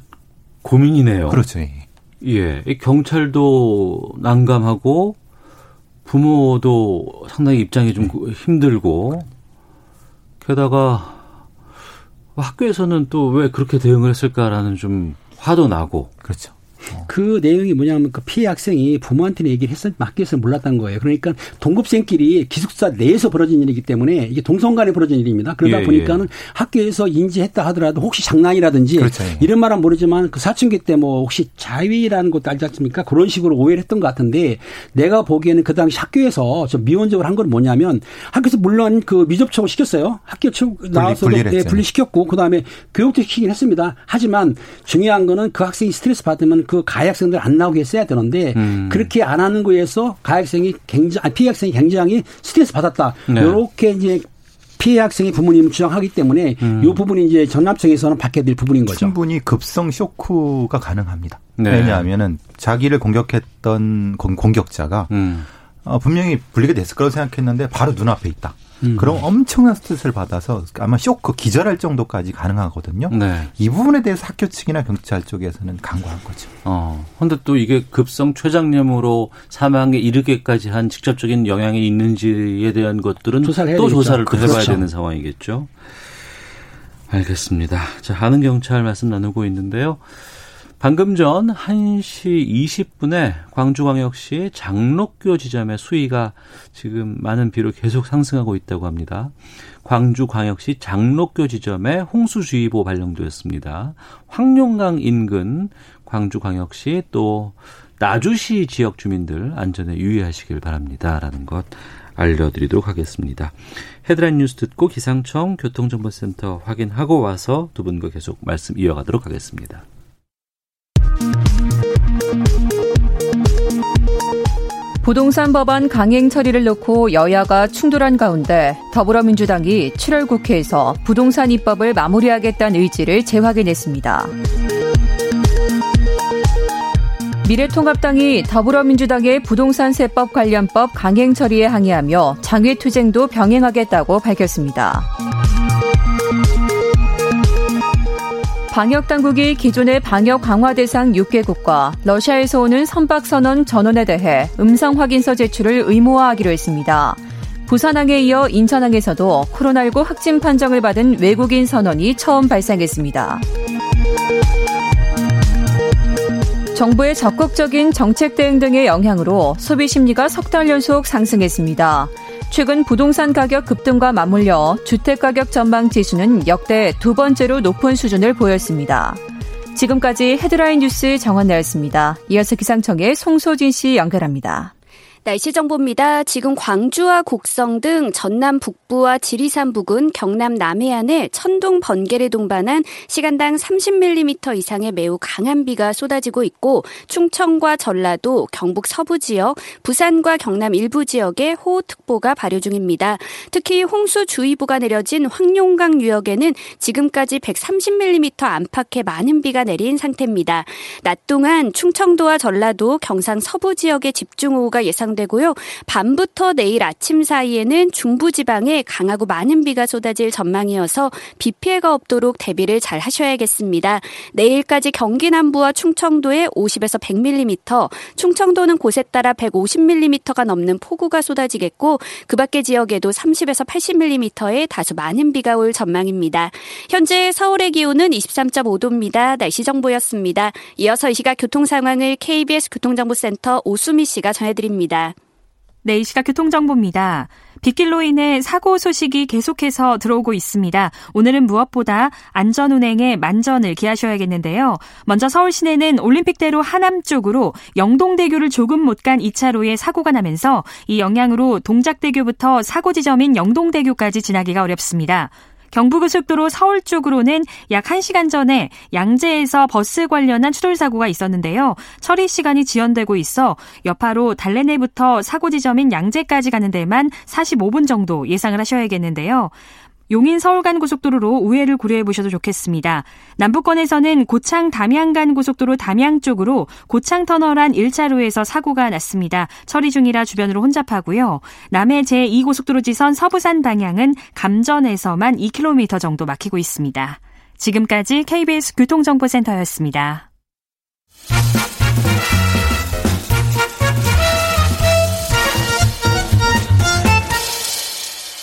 고민이네요. 그렇죠. 예. 예. 경찰도 난감하고 부모도 상당히 입장이 좀 힘들고 게다가 학교에서는 또 왜 그렇게 대응을 했을까라는 좀 화도 나고. 그렇죠. 어. 그 내용이 뭐냐면 그 피해 학생이 부모한테는 얘기를 했을 맡겨서 몰랐던 거예요. 그러니까 동급생끼리 기숙사 내에서 벌어진 일이기 때문에 이게 동성간에 벌어진 일입니다. 그러다 예, 보니까는 예. 학교에서 인지했다 하더라도 혹시 장난이라든지 그렇죠. 이런 말은 모르지만 그 사춘기 때 뭐 혹시 자위라는 것도 알지 않습니까? 그런 식으로 오해를 했던 것 같은데 내가 보기에는 그 당시 학교에서 좀 미온적으로 한 건 뭐냐면 학교에서 물론 그 미접촉을 시켰어요. 학교 나와서 분리, 분리시켰고 그다음에 교육도 시키긴 했습니다. 하지만 중요한 거는 그 학생이 스트레스 받으면 그 가해 학생들 안 나오게 했어야 되는데 음. 그렇게 안 하는 거에 의해서 가해 학생이 굉장히 피해 학생이 굉장히 스트레스 받았다. 네. 이렇게 이제 피해 학생이 부모님 주장하기 때문에 음. 이 부분이 이제 전남청에서는 받게 될 부분인 거죠. 충분히 급성 쇼크가 가능합니다. 네. 왜냐하면은 자기를 공격했던 공격자가 음. 어, 분명히 분리가 됐을 거라고 생각했는데 바로 눈앞에 있다. 음. 그럼 엄청난 스트레스를 받아서 아마 쇼크, 기절할 정도까지 가능하거든요. 네. 이 부분에 대해서 학교 측이나 경찰 쪽에서는 강구한 거죠. 어. 근데 또 이게 급성 췌장염으로 사망에 이르게까지 한 직접적인 영향이 있는지에 대한 것들은 조사를 또 되겠죠. 조사를 또 해봐야 그렇죠. 되는 상황이겠죠. 알겠습니다. 자, 아는 경찰 말씀 나누고 있는데요. 방금 전 한 시 이십 분에 광주광역시 장록교 지점의 수위가 지금 많은 비로 계속 상승하고 있다고 합니다. 광주광역시 장록교 지점에 홍수주의보 발령되었습니다. 황룡강 인근 광주광역시 또 나주시 지역 주민들 안전에 유의하시길 바랍니다라는 것 알려드리도록 하겠습니다. 헤드라인 뉴스 듣고 기상청 교통정보센터 확인하고 와서 두 분과 계속 말씀 이어가도록 하겠습니다. 부동산 법안 강행 처리를 놓고 여야가 충돌한 가운데 더불어민주당이 칠월 국회에서 부동산 입법을 마무리하겠다는 의지를 재확인했습니다. 미래통합당이 더불어민주당의 부동산세법 관련법 강행 처리에 항의하며 장외투쟁도 병행하겠다고 밝혔습니다. 방역당국이 기존의 방역 강화 대상 육 개국과 러시아에서 오는 선박선원 전원에 대해 음성 확인서 제출을 의무화하기로 했습니다. 부산항에 이어 인천항에서도 코로나십구 확진 판정을 받은 외국인 선원이 처음 발생했습니다. 정부의 적극적인 정책 대응 등의 영향으로 소비 심리가 석 달 연속 상승했습니다. 최근 부동산 가격 급등과 맞물려 주택가격 전망 지수는 역대 두 번째로 높은 수준을 보였습니다. 지금까지 헤드라인 뉴스 정원나였습니다. 이어서 기상청의 송소진 씨 연결합니다. 날씨 정보입니다. 지금 광주와 곡성 등 전남 북부와 지리산 부근, 경남 남해안에 천둥 번개를 동반한 시간당 삼십 밀리미터 이상의 매우 강한 비가 쏟아지고 있고 충청과 전라도, 경북 서부 지역, 부산과 경남 일부 지역에 호우특보가 발효 중입니다. 특히 홍수주의보가 내려진 황룡강 유역에는 지금까지 백삼십 밀리미터 안팎의 많은 비가 내린 상태입니다. 낮 동안 충청도와 전라도, 경상 서부 지역에 집중호우가 예상 되고요. 밤부터 내일 아침 사이에는 중부지방에 강하고 많은 비가 쏟아질 전망이어서 비 피해가 없도록 대비를 잘 하셔야겠습니다. 내일까지 경기 남부와 충청도에 오십에서 백 밀리미터, 충청도는 곳에 따라 백오십 밀리미터가 넘는 폭우가 쏟아지겠고 그 밖의 지역에도 삼십에서 팔십 밀리미터의 다소 많은 비가 올 전망입니다. 현재 서울의 기온은 이십삼 점 오 도입니다. 날씨 정보였습니다. 이어서 이 시각 교통 상황을 케이비에스 교통정보센터 오수미 씨가 전해드립니다. 네, 이 시각 교통정보입니다. 빗길로 인해 사고 소식이 계속해서 들어오고 있습니다. 오늘은 무엇보다 안전운행에 만전을 기하셔야겠는데요. 먼저 서울 시내는 올림픽대로 하남 쪽으로 영동대교를 조금 못 간 이 차로에 사고가 나면서 이 영향으로 동작대교부터 사고 지점인 영동대교까지 지나기가 어렵습니다. 경부고속도로 서울 쪽으로는 약 한 시간 전에 양재에서 버스 관련한 추돌사고가 있었는데요. 처리 시간이 지연되고 있어 여파로 달래내부터 사고 지점인 양재까지 가는 데만 사십오 분 정도 예상을 하셔야겠는데요. 용인 서울 간 고속도로로 우회를 고려해 보셔도 좋겠습니다. 남부권에서는 고창 담양 간 고속도로 담양 쪽으로 고창 터널 안 일 차로에서 사고가 났습니다. 처리 중이라 주변으로 혼잡하고요. 남해 제이 고속도로 지선 서부산 방향은 감전에서만 이 킬로미터 정도 막히고 있습니다. 지금까지 케이비에스 교통정보센터였습니다.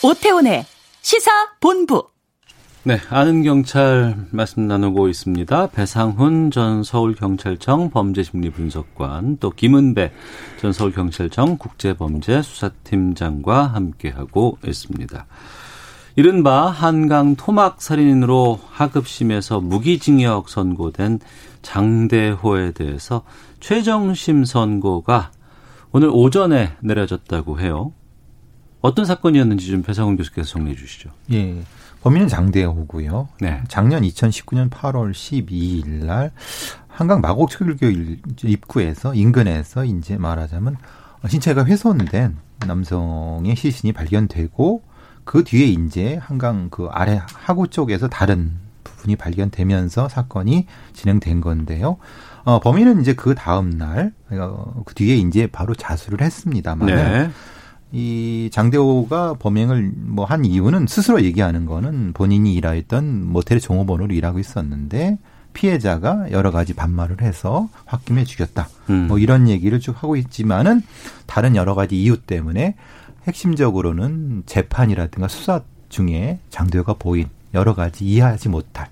오태훈의 시사본부. 네, 아는 경찰 말씀 나누고 있습니다. 배상훈 전 서울경찰청 범죄심리분석관, 또 김은배 전 서울경찰청 국제범죄수사팀장과 함께하고 있습니다. 이른바 한강 토막살인으로 하급심에서 무기징역 선고된 장대호에 대해서 최정심 선고가 오늘 오전에 내려졌다고 해요. 어떤 사건이었는지 좀 배상훈 교수께서 정리해 주시죠. 예, 범인은 장대호고요. 네. 작년 이천십구년 팔월 십이일 날 한강 마곡철교 입구에서 인근에서 이제 말하자면 신체가 훼손된 남성의 시신이 발견되고 그 뒤에 이제 한강 그 아래 하구 쪽에서 다른 부분이 발견되면서 사건이 진행된 건데요. 어, 범인은 이제 그 다음 날, 어, 그 뒤에 이제 바로 자수를 했습니다만. 네. 이 장대호가 범행을 뭐 한 이유는 스스로 얘기하는 거는 본인이 일하였던 모텔의 종업원으로 일하고 있었는데 피해자가 여러 가지 반말을 해서 홧김에 죽였다. 음. 뭐 이런 얘기를 쭉 하고 있지만은 다른 여러 가지 이유 때문에 핵심적으로는 재판이라든가 수사 중에 장대호가 보인 여러 가지 이해하지 못할,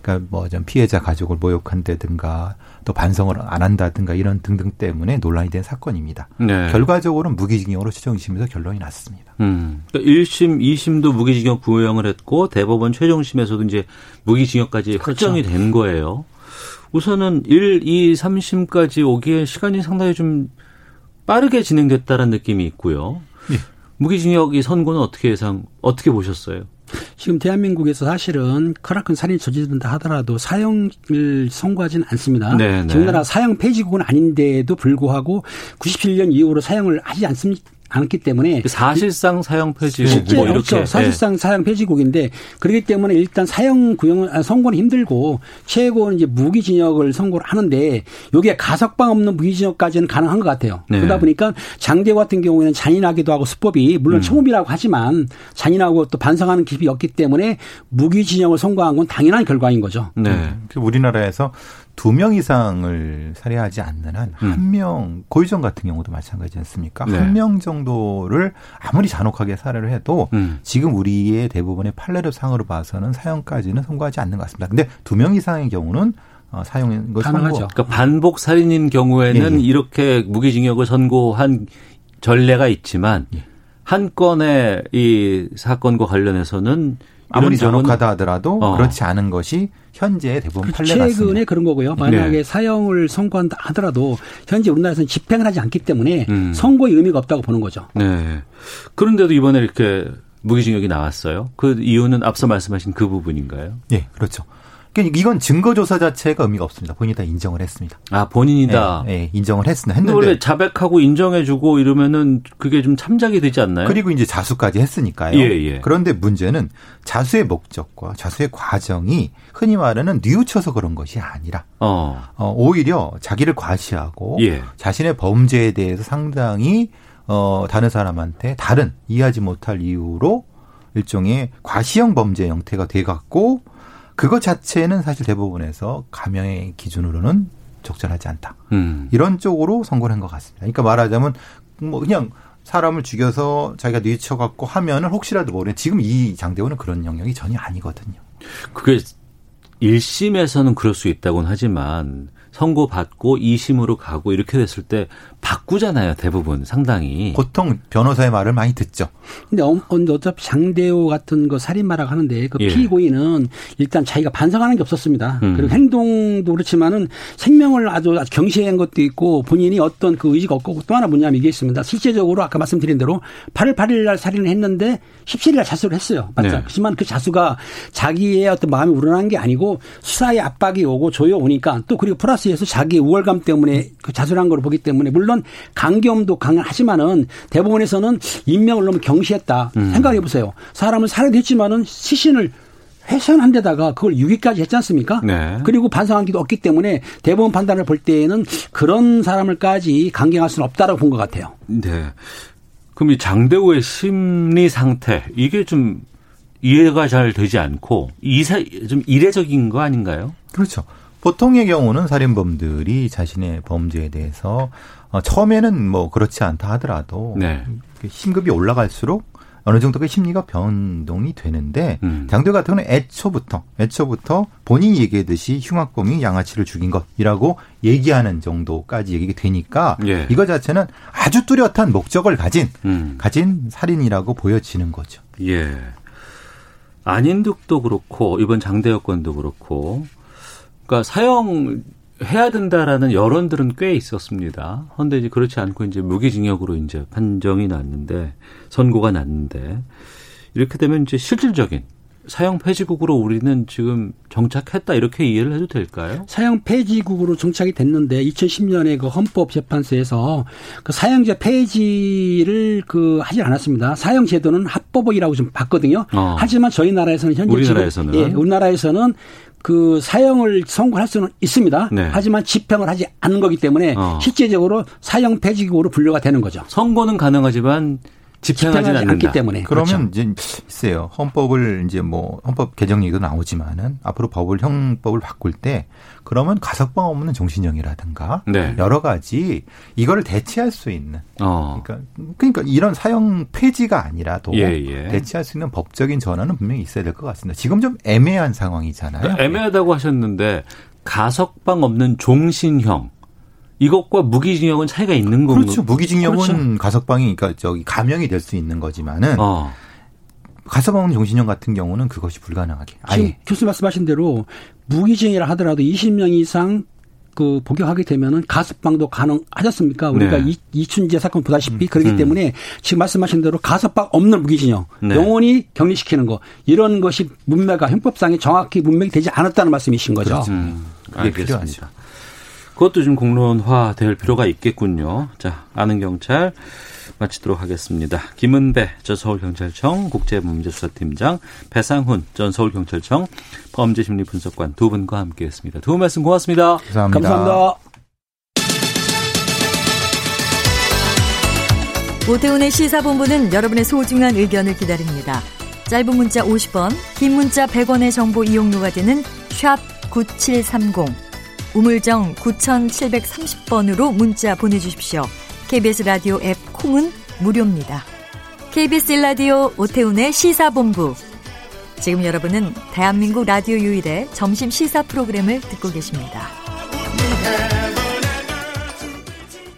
그러니까 뭐 좀 피해자 가족을 모욕한다든가 또 반성을 안 한다든가 이런 등등 때문에 논란이 된 사건입니다. 네. 결과적으로는 무기징역으로 최종심에서 결론이 났습니다. 음. 그러니까 일 심, 이 심도 무기징역 구형을 했고 대법원 최종심에서도 이제 무기징역까지 확정이 그렇죠. 된 거예요. 우선은 일, 이, 삼 심까지 오기에 시간이 상당히 좀 빠르게 진행됐다는 느낌이 있고요. 예. 무기징역이 선고는 어떻게 예상, 어떻게 보셨어요? 지금 대한민국에서 사실은 크나큰 살인 저지른다 하더라도 사형을 선고하지는 않습니다. 네네. 지금 나라 사형 폐지국은 아닌데도 불구하고 구십칠년 이후로 사형을 하지 않습니까? 않기 때문에 사실상 사형 폐지국 뭐 이렇게 그렇죠. 사실상 네. 사형 폐지국인데 그렇기 때문에 일단 사형 구형은 선고는 힘들고 최고는 이제 무기징역을 선고를 하는데 여기에 가석방 없는 무기징역까지는 가능한 것 같아요. 네. 그러다 보니까 장대호 같은 경우에는 잔인하기도 하고 수법이 물론 처음이라고 음. 하지만 잔인하고 또 반성하는 깊이 없기 때문에 무기징역을 선고한 건 당연한 결과인 거죠. 네. 음. 우리나라에서 두 명 이상을 살해하지 않는 한 한 명, 음. 고유정 같은 경우도 마찬가지지 않습니까? 네. 한 명 정도를 아무리 잔혹하게 살해를 해도 음. 지금 우리의 대부분의 판례법상으로 봐서는 사형까지는 선고하지 않는 것 같습니다. 근데 두 명 이상의 경우는 사형인 것 선고. 그러니까 반복 살인인 경우에는 예. 이렇게 무기징역을 선고한 전례가 있지만 예. 한 건의 이 사건과 관련해서는 아무리 잔혹하다 하더라도 어. 그렇지 않은 것이 현재의 대부분 판례 최근에 같습니다. 최근에 그런 거고요. 만약에 네. 사형을 선고한다 하더라도 현재 우리나라에서는 집행을 하지 않기 때문에 음. 선고의 의미가 없다고 보는 거죠. 네. 그런데도 이번에 이렇게 무기징역이 나왔어요. 그 이유는 앞서 말씀하신 그 부분인가요? 네. 그렇죠. 그러니까 이건 증거조사 자체가 의미가 없습니다. 본인이 다 인정을 했습니다. 아, 본인이다. 예, 예, 인정을 했습니다. 했는데. 원래 자백하고 인정해주고 이러면은 그게 좀 참작이 되지 않나요? 그리고 이제 자수까지 했으니까요. 예, 예. 그런데 문제는 자수의 목적과 자수의 과정이 흔히 말하는 뉘우쳐서 그런 것이 아니라, 어. 어, 오히려 자기를 과시하고, 예. 자신의 범죄에 대해서 상당히, 어, 다른 사람한테 다른, 이해하지 못할 이유로 일종의 과시형 범죄 형태가 돼갖고, 그것 자체는 사실 대법원에서 감형의 기준으로는 적절하지 않다. 음. 이런 쪽으로 선고를 한 것 같습니다. 그러니까 말하자면 뭐 그냥 사람을 죽여서 자기가 뉘쳐갖고 하면은 혹시라도 모르는 지금 이 장대호는 그런 영역이 전혀 아니거든요. 그게 일 심에서는 그럴 수 있다고는 하지만 선고받고 이 심으로 가고 이렇게 됐을 때 바꾸잖아요. 대부분 상당히. 보통 변호사의 말을 많이 듣죠. 근데 어차피 장대호 같은 거 살인마라고 하는데 그 예. 피고인은 일단 자기가 반성하는 게 없었습니다. 음. 그리고 행동도 그렇지만은 생명을 아주 경시한 것도 있고 본인이 어떤 그 의지가 없고 또 하나 뭐냐면 이게 있습니다. 실제적으로 아까 말씀드린 대로 팔월 팔일 날 살인을 했는데 십칠일 날 자수를 했어요. 맞죠? 네. 그렇지만 그 자수가 자기의 어떤 마음이 우러난 게 아니고 수사의 압박이 오고 조여오니까 또 그리고 플러스 에서 자기의 우월감 때문에 그 자수를 한 걸 보기 때문에 물론 강경도 강하지만은 대법원에서는 인명을 너무 경시했다. 음. 생각해 보세요. 사람을 살해했지만은 시신을 훼손한 데다가 그걸 유기까지 했지 않습니까? 네. 그리고 반성한기도 없기 때문에 대법원 판단을 볼 때에는 그런 사람을까지 강경할 수는 없다라고 본 것 같아요. 네. 그럼 이 장대호의 심리 상태 이게 좀 이해가 잘 되지 않고 이사 좀 이례적인 거 아닌가요? 그렇죠. 보통의 경우는 살인범들이 자신의 범죄에 대해서 처음에는 뭐 그렇지 않다 하더라도 네. 심급이 올라갈수록 어느 정도 그 심리가 변동이 되는데 음. 장대호 같은 경우는 애초부터 애초부터 본인이 얘기했듯이 흉악범이 양아치를 죽인 것이라고 얘기하는 정도까지 얘기가 되니까 예. 이거 자체는 아주 뚜렷한 목적을 가진 음. 가진 살인이라고 보여지는 거죠. 예. 안인득도 그렇고 이번 장대호 건도 그렇고 그러니까 사형 해야 된다라는 여론들은 꽤 있었습니다. 그런데 이제 그렇지 않고 이제 무기징역으로 이제 판정이 났는데 선고가 났는데 이렇게 되면 이제 실질적인 사형 폐지국으로 우리는 지금 정착했다 이렇게 이해를 해도 될까요? 사형 폐지국으로 정착이 됐는데 이천십 년에 그 헌법재판소에서 그 사형제 폐지를 그 하지 않았습니다. 사형 제도는 합법이라고 좀 봤거든요. 어. 하지만 저희 나라에서는 현재 우리나라에서는 지금, 예, 우리나라에서는 그 사형을 선고할 수는 있습니다. 네. 하지만 집행을 하지 않는 거기 때문에 어. 실제적으로 사형 폐지국으로 분류가 되는 거죠. 선고는 가능하지만 집행하지, 집행하지 않는다. 않기 때문에. 그러면 그렇죠. 이제 있어요. 헌법을 이제 뭐 헌법 개정 얘기도 나오지만은 앞으로 법을 형법을 바꿀 때 그러면 가석방 없는 정신형이라든가 네. 여러 가지 이거를 대체할 수 있는 어. 그러니까 그러니까 이런 사형 폐지가 아니라도 예, 예. 대체할 수 있는 법적인 전환은 분명히 있어야 될 것 같습니다. 지금 좀 애매한 상황이잖아요. 애매하다고 하셨는데 가석방 없는 종신형. 이것과 무기징역은 차이가 있는 건가요? 그렇죠. 무기징역은 그렇죠. 가석방이 그러니까 저기 감형이 될 수 있는 거지만은 어. 가석방 종신형 같은 경우는 그것이 불가능하게. 아예. 교수님 말씀하신 대로 무기징역이라 하더라도 이십 년 이상 그 복역하게 되면은 가석방도 가능하셨습니까? 우리가 네. 이, 이춘재 사건 보다시피 음, 그렇기 음. 때문에 지금 말씀하신 대로 가석방 없는 무기징역, 네. 영원히 격리시키는 거 이런 것이 문맥과 형법상에 정확히 문맥이 되지 않았다는 말씀이신 거죠. 음, 그게 필요합니다. 그것도 좀 공론화될 필요가 있겠군요. 자, 아는 경찰 마치도록 하겠습니다. 김은배 전 서울경찰청 국제범죄수사팀장, 배상훈 전 서울경찰청 범죄심리분석관 두 분과 함께했습니다. 두 분 말씀 고맙습니다. 감사합니다. 감사합니다. 오태훈의 시사본부는 여러분의 소중한 의견을 기다립니다. 짧은 문자 오십 원, 긴 문자 백 원의 정보 이용료가 되는 샵 구칠삼공. 우물정 구칠삼공 번으로 문자 보내주십시오. 케이비에스 라디오 앱 콩은 무료입니다. 케이비에스 라디오 오태훈의 시사본부. 지금 여러분은 대한민국 라디오 유일의 점심 시사 프로그램을 듣고 계십니다.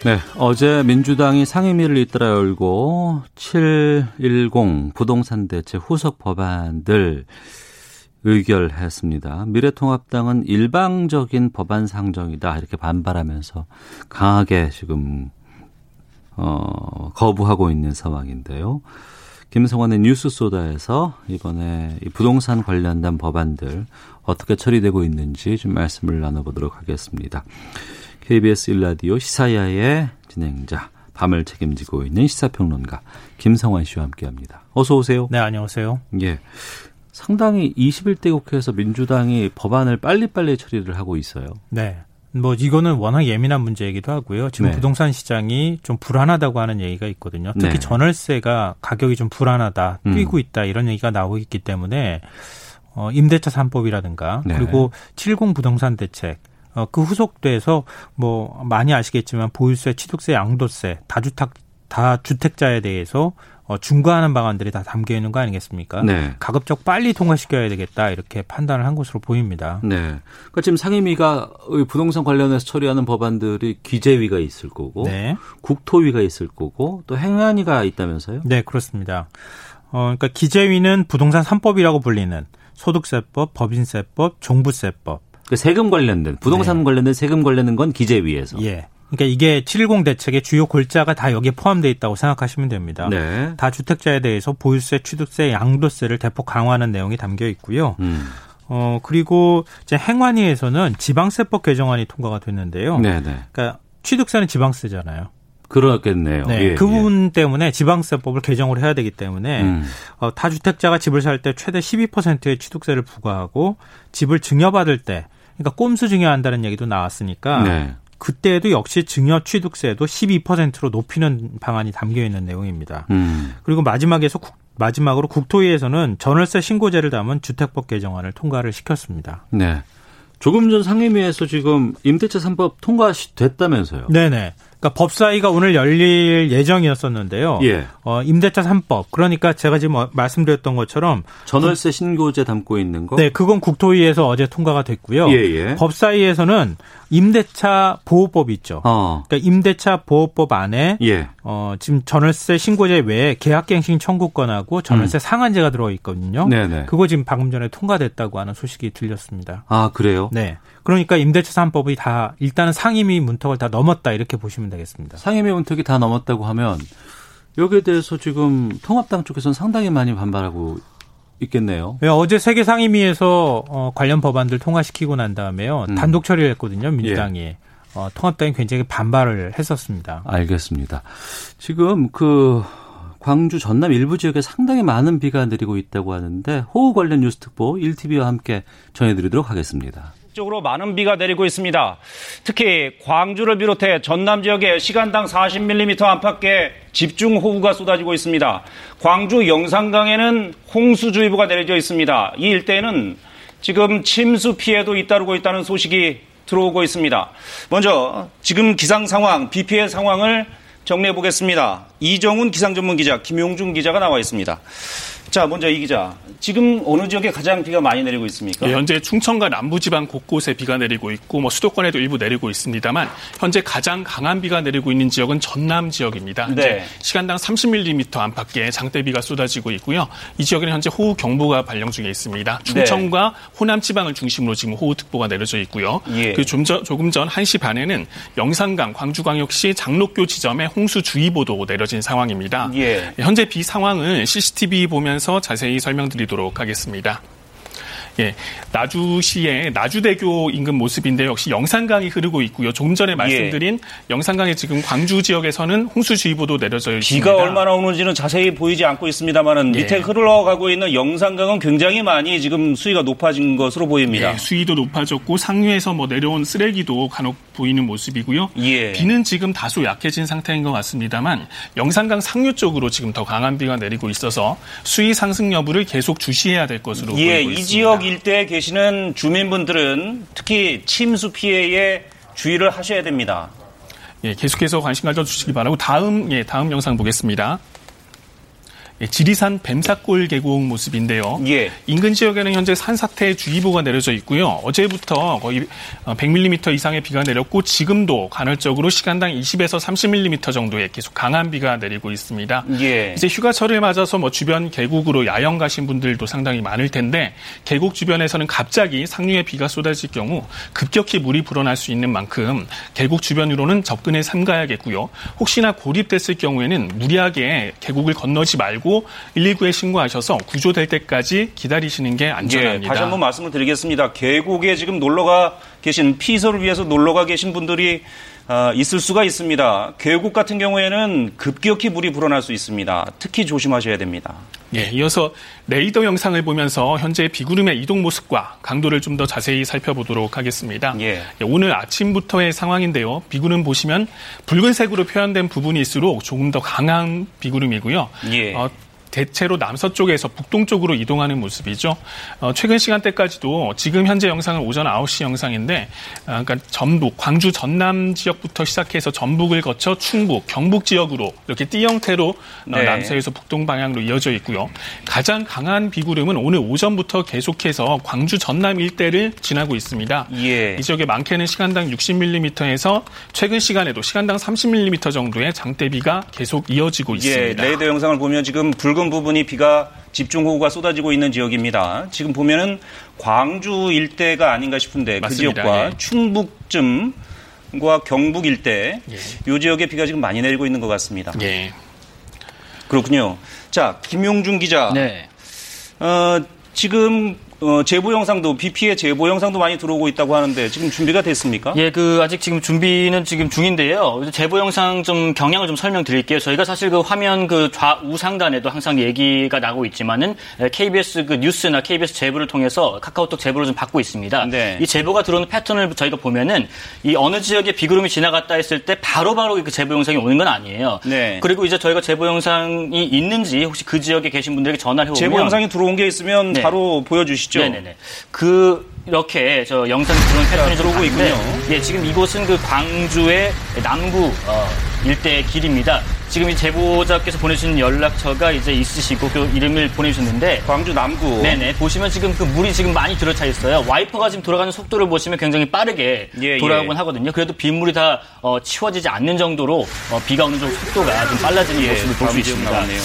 네, 어제 민주당이 상임위를 잇따라 열고 칠백십 부동산 대체 후속 법안들 의결했습니다. 미래통합당은 일방적인 법안 상정이다 이렇게 반발하면서 강하게 지금 어, 거부하고 있는 상황인데요. 김성환의 뉴스소다에서 이번에 이 부동산 관련된 법안들 어떻게 처리되고 있는지 좀 말씀을 나눠보도록 하겠습니다. 케이비에스 일 라디오 시사야의 진행자, 밤을 책임지고 있는 시사평론가 김성환 씨와 함께합니다. 어서 오세요. 네, 안녕하세요. 예. 상당히 이십일 대 국회에서 민주당이 법안을 빨리빨리 처리를 하고 있어요. 네. 뭐 이거는 워낙 예민한 문제이기도 하고요. 지금 네. 부동산 시장이 좀 불안하다고 하는 얘기가 있거든요. 특히 네. 전월세가 가격이 좀 불안하다, 뛰고 있다 이런 얘기가 나오고 있기 때문에 어, 임대차 삼 법이라든가 네. 그리고 칠십 부동산 대책 어, 그 후속돼서 뭐 많이 아시겠지만 보유세, 취득세, 양도세, 다주택, 다주택자에 대해서 어, 중과하는 방안들이 다 담겨 있는 거 아니겠습니까? 네. 가급적 빨리 통과시켜야 되겠다 이렇게 판단을 한 것으로 보입니다. 네. 그러니까 지금 상임위가 부동산 관련해서 처리하는 법안들이 기재위가 있을 거고, 네. 국토위가 있을 거고, 또 행안위가 있다면서요? 네, 그렇습니다. 어, 그러니까 기재위는 부동산 삼 법이라고 불리는 소득세법, 법인세법, 종부세법. 그러니까 세금 관련된 부동산 네. 관련된 세금 관련된 건 기재위에서. 예. 그러니까 이게 칠십 대책의 주요 골자가 다 여기에 포함되어 있다고 생각하시면 됩니다. 네. 다 주택자에 대해서 보유세, 취득세, 양도세를 대폭 강화하는 내용이 담겨 있고요. 음. 어, 그리고 이제 행안위에서는 지방세법 개정안이 통과가 됐는데요. 네, 네. 그러니까 취득세는 지방세잖아요. 그렇겠네요. 네, 예, 그 부분 예. 때문에 지방세법을 개정을 해야 되기 때문에 음. 어, 다주택자가 집을 살 때 최대 십이 퍼센트의 취득세를 부과하고 집을 증여받을 때 그러니까 꼼수 증여한다는 얘기도 나왔으니까 네. 그때에도 역시 증여 취득세도 십이 퍼센트로 높이는 방안이 담겨 있는 내용입니다. 음. 그리고 마지막에서 국, 마지막으로 국토위에서는 전월세 신고제를 담은 주택법 개정안을 통과를 시켰습니다. 네. 조금 전 상임위에서 지금 임대차 삼 법 통과됐다면서요. 네네. 그러니까 법사위가 오늘 열릴 예정이었었는데요. 예. 어, 임대차 삼 법, 그러니까 제가 지금 말씀드렸던 것처럼 전월세 신고제 담고 있는 거? 네, 그건 국토위에서 어제 통과가 됐고요. 예예. 법사위에서는 임대차 보호법 있죠. 어. 그러니까 임대차 보호법 안에 예. 어, 지금 전월세 신고제 외에 계약갱신 청구권하고 전월세 음. 상한제가 들어 있거든요. 네네. 그거 지금 방금 전에 통과됐다고 하는 소식이 들렸습니다. 아, 그래요? 네. 그러니까 임대차 삼 법이 다 일단은 상임위 문턱을 다 넘었다 이렇게 보시면 되겠습니다. 상임위 문턱이 다 넘었다고 하면 여기에 대해서 지금 통합당 쪽에서는 상당히 많이 반발하고 있겠네요. 네, 어제 세계 상임위에서 어, 관련 법안들 통과시키고 난 다음에요. 음. 단독 처리를 했거든요. 민주당이. 예. 어, 통합당이 굉장히 반발을 했었습니다. 알겠습니다. 지금 그 광주 전남 일부 지역에 상당히 많은 비가 내리고 있다고 하는데 호우 관련 뉴스특보 일 티비와 함께 전해드리도록 하겠습니다. 쪽으로 많은 비가 내리고 있습니다. 특히 광주를 비롯해 전남 지역에 시간당 사십 밀리미터 안팎의 집중호우가 쏟아지고 있습니다. 광주 영산강에는 홍수주의보가 내려져 있습니다. 이 일대에는 지금 침수 피해도 잇따르고 있다는 소식이 들어오고 있습니다. 먼저 지금 기상 상황, 비 피해 상황을 정리해 보겠습니다. 이정훈 기상전문기자, 김용준 기자가 나와 있습니다. 자, 먼저 이 기자, 지금 어느 지역에 가장 비가 많이 내리고 있습니까? 네, 현재 충청과 남부지방 곳곳에 비가 내리고 있고 뭐 수도권에도 일부 내리고 있습니다만 현재 가장 강한 비가 내리고 있는 지역은 전남 지역입니다. 네. 현재 시간당 삼십 밀리미터 안팎의 장대비가 쏟아지고 있고요. 이 지역에는 현재 호우경보가 발령 중에 있습니다. 충청과 네. 호남 지방을 중심으로 지금 호우특보가 내려져 있고요. 예. 그 좀 전, 조금 전 한 시 반에는 영산강 광주광역시 장록교 지점에 홍수주의보도 내려진 상황입니다. 예. 현재 비 상황은 씨씨티비 보면 자세히 설명드리도록 하겠습니다. 예, 나주시의 나주대교 인근 모습인데 역시 영산강이 흐르고 있고요. 조금 전에 말씀드린 예. 영산강에 지금 광주 지역에서는 홍수주의보도 내려져 있습니다. 비가 얼마나 오는지는 자세히 보이지 않고 있습니다만은 예. 밑에 흘러가고 있는 영산강은 굉장히 많이 지금 수위가 높아진 것으로 보입니다. 예, 수위도 높아졌고 상류에서 뭐 내려온 쓰레기도 간혹 보이는 모습이고요. 예. 비는 지금 다소 약해진 상태인 것 같습니다만 영산강 상류 쪽으로 지금 더 강한 비가 내리고 있어서 수위 상승 여부를 계속 주시해야 될 것으로 예, 보이고 있습니다. 이 지역 일대에 계시는 주민분들은 특히 침수 피해에 주의를 하셔야 됩니다. 예, 계속해서 관심 가져주시기 바라고 다음 예, 다음 영상 보겠습니다. 예, 지리산 뱀사골 계곡 모습인데요. 예. 인근 지역에는 현재 산사태 주의보가 내려져 있고요. 어제부터 거의 백 밀리미터 이상의 비가 내렸고 지금도 간헐적으로 시간당 이십에서 삼십 밀리미터 정도의 계속 강한 비가 내리고 있습니다. 예. 이제 휴가철을 맞아서 뭐 주변 계곡으로 야영 가신 분들도 상당히 많을 텐데 계곡 주변에서는 갑자기 상류에 비가 쏟아질 경우 급격히 물이 불어날 수 있는 만큼 계곡 주변으로는 접근에 삼가야겠고요. 혹시나 고립됐을 경우에는 무리하게 계곡을 건너지 말고 일일구에 신고하셔서 구조될 때까지 기다리시는 게 안전합니다. 예, 다시 한번 말씀을 드리겠습니다. 계곡에 지금 놀러가 계신 피서를 위해서 놀러가 계신 분들이 어, 있을 수가 있습니다. 계곡 같은 경우에는 급격히 물이 불어날 수 있습니다. 특히 조심하셔야 됩니다. 예, 이어서 레이더 영상을 보면서 현재 비구름의 이동 모습과 강도를 좀 더 자세히 살펴보도록 하겠습니다. 예. 예, 오늘 아침부터의 상황인데요. 비구름 보시면 붉은색으로 표현된 부분일수록 조금 더 강한 비구름이고요. 예. 어, 대체로 남서쪽에서 북동쪽으로 이동하는 모습이죠. 어, 최근 시간대까지도 지금 현재 영상은 오전 아홉 시 영상인데 아, 그러니까 전북, 광주 전남 지역부터 시작해서 전북을 거쳐 충북, 경북 지역으로 이렇게 띠 형태로 네. 어, 남서에서 북동 방향으로 이어져 있고요. 가장 강한 비구름은 오늘 오전부터 계속해서 광주 전남 일대를 지나고 있습니다. 예. 이 지역에 많게는 시간당 육십 밀리미터에서 최근 시간에도 시간당 삼십 밀리미터 정도의 장대비가 계속 이어지고 있습니다. 예, 레이더 영상을 보면 지금 붉은 부분이 비가 집중호우가 쏟아지고 있는 지역입니다. 지금 보면은 광주 일대가 아닌가 싶은데 맞습니다. 그 지역과 예. 충북쯤과 경북 일대 예. 이 지역에 비가 지금 많이 내리고 있는 것 같습니다. 예. 그렇군요. 자, 김용준 기자. 네. 어, 지금 어, 제보 영상도 비 피해 제보 영상도 많이 들어오고 있다고 하는데 지금 준비가 됐습니까? 예, 그 아직 지금 준비는 지금 중인데요. 제보 영상 좀 경향을 좀 설명드릴게요. 저희가 사실 그 화면 그 좌우 상단에도 항상 얘기가 나고 있지만은 케이비에스 그 뉴스나 케이비에스 제보를 통해서 카카오톡 제보를 좀 받고 있습니다. 네. 이 제보가 들어오는 패턴을 저희가 보면은 이 어느 지역에 비구름이 지나갔다 했을 때 바로바로 그 제보 영상이 오는 건 아니에요. 네. 그리고 이제 저희가 제보 영상이 있는지 혹시 그 지역에 계신 분들에게 전화를 해보면 제보 영상이 들어온 게 있으면 네. 바로 보여주시죠. 말씀이시죠? 네네네. 그 이렇게 저 영상 지원 패턴이 들어오고 있군요. 예, 지금 이곳은 그 광주의 남구 어, 일대 길입니다. 지금 이 제보자께서 보내주신 연락처가 이제 있으시고 그 이름을 보내주셨는데 광주 남구. 네네. 보시면 지금 그 물이 지금 많이 들어차 있어요. 와이퍼가 지금 돌아가는 속도를 보시면 굉장히 빠르게 예, 돌아오곤 예. 하거든요. 그래도 빗물이 다 어, 치워지지 않는 정도로 어, 비가 오는 정도 속도가 좀 빨라지는 예, 모습을 볼 수 있습니다. 나오네요.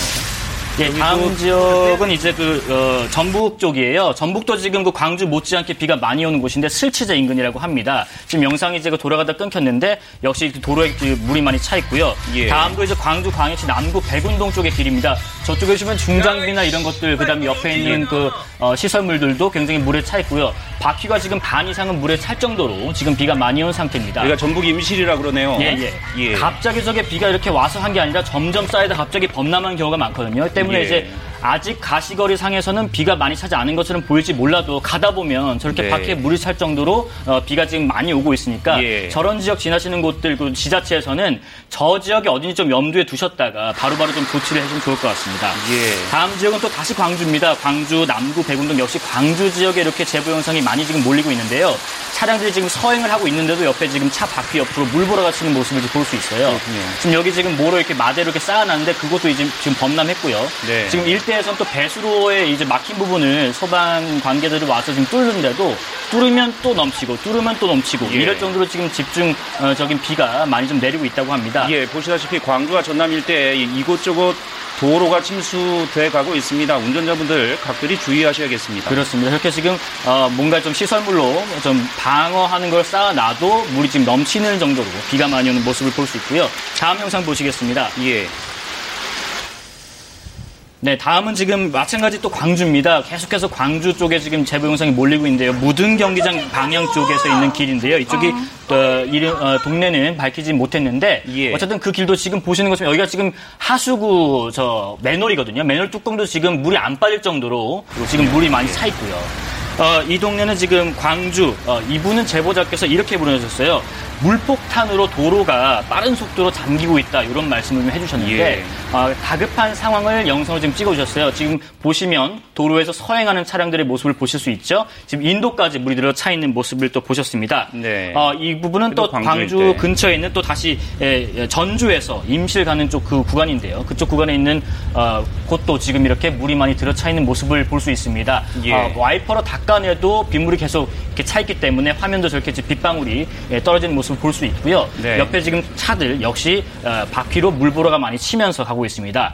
예, 다음 지역은 이제 그 어, 전북 쪽이에요. 전북도 지금 그 광주 못지않게 비가 많이 오는 곳인데 슬치제 인근이라고 합니다. 지금 영상이 이제 그 돌아가다 끊겼는데 역시 그 도로에 그 물이 많이 차 있고요. 예. 다음도 이제 광주광역시 남구 백운동 쪽의 길입니다. 저쪽에 보시면 중장비나 이런 것들, 그다음에 옆에 있는 그 어, 시설물들도 굉장히 물에 차 있고요. 바퀴가 지금 반 이상은 물에 찰 정도로 지금 비가 많이 온 상태입니다. 우리가 전북 임실이라 그러네요. 예, 예. 예. 갑자기 저게 비가 이렇게 와서 한 게 아니라 점점 쌓이다 갑자기 범람한 경우가 많거든요. 때문에 예. 이제 아직 가시거리 상에서는 비가 많이 차지 않은 것처럼 보일지 몰라도 가다 보면 저렇게 네. 바퀴에 물이 찰 정도로 어, 비가 지금 많이 오고 있으니까 예. 저런 지역 지나시는 곳들 그 지자체에서는 저 지역이 어딘지 좀 염두에 두셨다가 바로바로 좀 조치를 해주면 좋을 것 같습니다. 예. 다음 지역은 또 다시 광주입니다. 광주 남구 백운동 역시 광주 지역에 이렇게 제보 영상이 많이 지금 몰리고 있는데요. 차량들이 지금 서행을 하고 있는데도 옆에 지금 차 바퀴 옆으로 물 몰아가치는 모습을 볼 수 있어요. 그렇군요. 지금 여기 지금 모로 이렇게 마대로 이렇게 쌓아놨는데 그것도 이제 지금 범람했고요. 네. 지금 일대 에서는 또 배수로에 이제 막힌 부분을 소방 관계들이 와서 지금 뚫는데도 뚫으면 또 넘치고 뚫으면 또 넘치고 예. 이럴 정도로 지금 집중적인 비가 많이 좀 내리고 있다고 합니다. 예, 보시다시피 광주와 전남 일대 이곳저곳 도로가 침수돼 가고 있습니다. 운전자분들 각별히 주의하셔야겠습니다. 그렇습니다. 이렇게 지금 어, 뭔가 좀 시설물로 좀 방어하는 걸 쌓아놔도 물이 지금 넘치는 정도로 비가 많이 오는 모습을 볼 수 있고요. 다음 영상 보시겠습니다. 예. 네, 다음은 지금 마찬가지 또 광주입니다. 계속해서 광주 쪽에 지금 제보 영상이 몰리고 있는데요. 무등경기장 방향 쪽에서 있는 길인데요. 이쪽이 어, 이름, 어, 동네는 밝히지 못했는데 예. 어쨌든 그 길도 지금 보시는 것처럼 여기가 지금 하수구 저 맨홀이거든요. 맨홀 뚜껑도 지금 물이 안 빠질 정도로 지금 물이 많이 차 있고요. 어, 이 동네는 지금 광주, 어, 이분은 제보자께서 이렇게 보내주셨어요. 물폭탄으로 도로가 빠른 속도로 잠기고 있다, 이런 말씀을 좀 해주셨는데 예. 어, 다급한 상황을 영상으로 지금 찍어주셨어요. 지금 보시면 도로에서 서행하는 차량들의 모습을 보실 수 있죠. 지금 인도까지 물이 들어차 있는 모습을 또 보셨습니다. 네. 어, 이 부분은 또 광주 근처에 있는 또 다시 예, 예, 전주에서 임실 가는 쪽 그 구간인데요. 그쪽 구간에 있는 어, 곳도 지금 이렇게 물이 많이 들어차 있는 모습을 볼 수 있습니다. 예. 어, 와이퍼로 다 간에도 빗물이 계속 이렇게 차 있기 때문에 화면도 저렇게 빗방울이 떨어지는 모습을 볼 수 있고요. 네. 옆에 지금 차들 역시 바퀴로 물보라가 많이 치면서 가고 있습니다.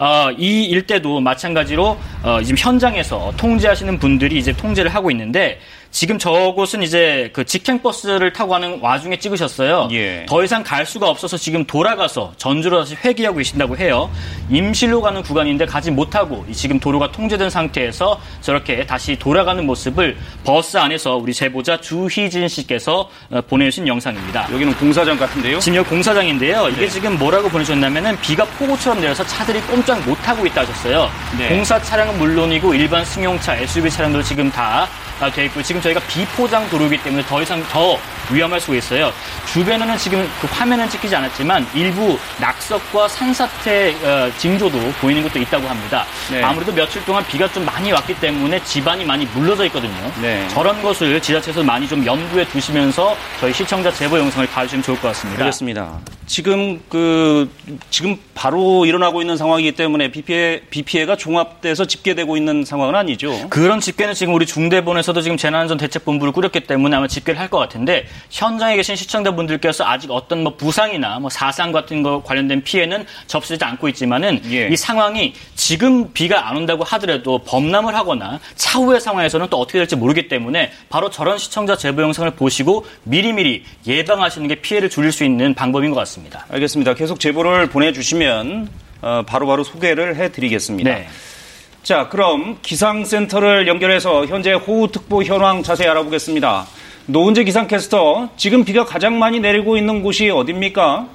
어, 이 일대도 마찬가지로 어, 지금 현장에서 통제하시는 분들이 이제 통제를 하고 있는데 지금 저곳은 이제 그 직행버스를 타고 가는 와중에 찍으셨어요. 예. 더 이상 갈 수가 없어서 지금 돌아가서 전주로 다시 회귀하고 계신다고 해요. 임실로 가는 구간인데 가지 못하고 지금 도로가 통제된 상태에서 저렇게 다시 돌아가는 모습을 버스 안에서 우리 제보자 주희진 씨께서 보내주신 영상입니다. 여기는 공사장 같은데요? 지금 여기 공사장인데요. 이게 네. 지금 뭐라고 보내주셨냐면은 비가 폭우처럼 내려서 차들이 꼼짝 못하고 있다 하셨어요. 네. 공사 차량은 물론이고 일반 승용차, 에스유브이 차량도 지금 다 돼 있고 지금 저희가 비포장 도로이기 때문에 더 이상 더 위험할 수가 있어요. 주변에는 지금 그 화면은 찍히지 않았지만 일부 낙석과 산사태 어, 징조도 보이는 것도 있다고 합니다. 네. 아무래도 며칠 동안 비가 좀 많이 왔기 때문에 집안이 많이 물러져 있거든요. 네. 저런 것을 지자체에서 많이 좀 염두에 두시면서 저희 시청자 제보 영상을 봐주시면 좋을 것 같습니다. 그렇습니다. 지금 그 지금 바로 일어나고 있는 상황이기 때문에 비 피해 비 피해가 종합돼서 집계되고 있는 상황은 아니죠. 그런 집계는 지금 우리 중대본에서도 지금 재난안전 대책본부를 꾸렸기 때문에 아마 집계를 할 것 같은데 현장에 계신 시청자분들께서 아직 어떤 뭐 부상이나 뭐 사상 같은 거 관련된 피해는 접수되지 않고 있지만은 예. 이 상황이 지금 비가 안 온다고 하더라도 범람을 하거나 차후의 상황에서는 또 어떻게 될지 모르기 때문에 바로 저런 시청자 제보 영상을 보시고 미리미리 예방하시는 게 피해를 줄일 수 있는 방법인 것 같습니다. 알겠습니다. 계속 제보를 보내주시면 바로바로 소개를 해드리겠습니다. 네. 자, 그럼 기상센터를 연결해서 현재 호우특보 현황 자세히 알아보겠습니다. 노은재 기상캐스터, 지금 비가 가장 많이 내리고 있는 곳이 어디입니까?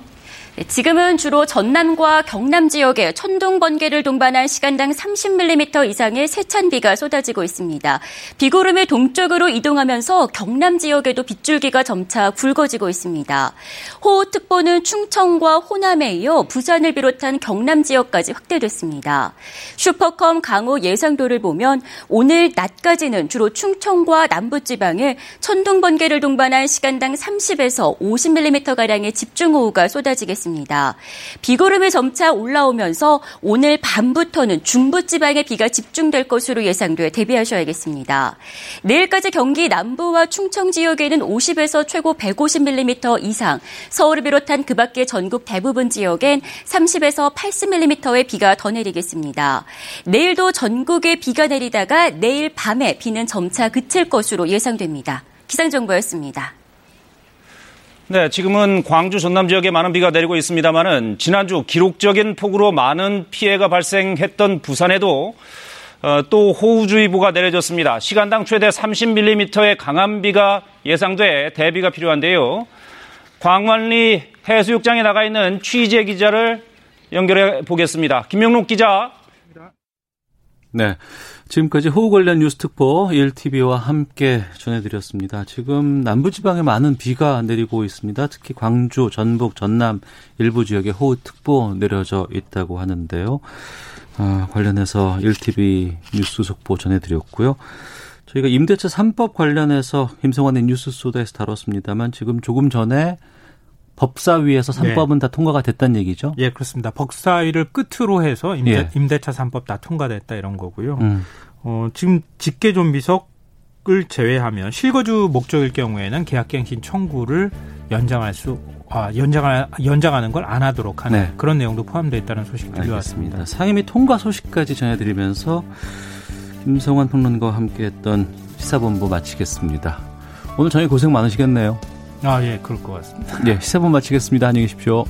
지금은 주로 전남과 경남 지역에 천둥, 번개를 동반한 시간당 삼십 밀리미터 이상의 세찬 비가 쏟아지고 있습니다. 비구름이 동쪽으로 이동하면서 경남 지역에도 빗줄기가 점차 굵어지고 있습니다. 호우특보는 충청과 호남에 이어 부산을 비롯한 경남 지역까지 확대됐습니다. 슈퍼컴 강우 예상도를 보면 오늘 낮까지는 주로 충청과 남부지방에 천둥, 번개를 동반한 시간당 삼십에서 오십 밀리미터가량의 집중호우가 쏟아지겠습니다. 비구름이 점차 올라오면서 오늘 밤부터는 중부지방에 비가 집중될 것으로 예상돼 대비하셔야겠습니다. 내일까지 경기 남부와 충청 지역에는 오십에서 최고 백오십 밀리미터 이상, 서울을 비롯한 그 밖의 전국 대부분 지역엔 삼십에서 팔십 밀리미터의 비가 더 내리겠습니다. 내일도 전국에 비가 내리다가 내일 밤에 비는 점차 그칠 것으로 예상됩니다. 기상정보였습니다. 네, 지금은 광주 전남 지역에 많은 비가 내리고 있습니다만은 지난주 기록적인 폭우로 많은 피해가 발생했던 부산에도 어, 또 호우주의보가 내려졌습니다. 시간당 최대 삼십 밀리미터의 강한 비가 예상돼 대비가 필요한데요. 광안리 해수욕장에 나가 있는 취재 기자를 연결해 보겠습니다. 김영록 기자. 네, 지금까지 호우 관련 뉴스특보 일 티비와 함께 전해드렸습니다. 지금 남부지방에 많은 비가 내리고 있습니다. 특히 광주, 전북, 전남 일부 지역에 호우특보 내려져 있다고 하는데요. 아, 관련해서 일 티비 뉴스 속보 전해드렸고요. 저희가 임대차 삼법 관련해서 김성환의 뉴스소다에서 다뤘습니다만 지금 조금 전에 법사위에서 삼법은 네. 다 통과가 됐다는 얘기죠? 예, 그렇습니다. 법사위를 끝으로 해서 임대, 예. 임대차 삼법 다 통과됐다 이런 거고요. 음. 어, 지금 직계존비속을 제외하면 실거주 목적일 경우에는 계약갱신 청구를 연장할 수, 아, 연장할, 연장하는 걸 안 하도록 하는 네. 그런 내용도 포함되어 있다는 소식이 들려왔습니다. 상임위 통과 소식까지 전해드리면서 김성환 평론가와 함께했던 시사본부 마치겠습니다. 오늘 저녁 고생 많으시겠네요. 아, 예, 그럴 것 같습니다. 네, 시사본 마치겠습니다. 안녕히 계십시오.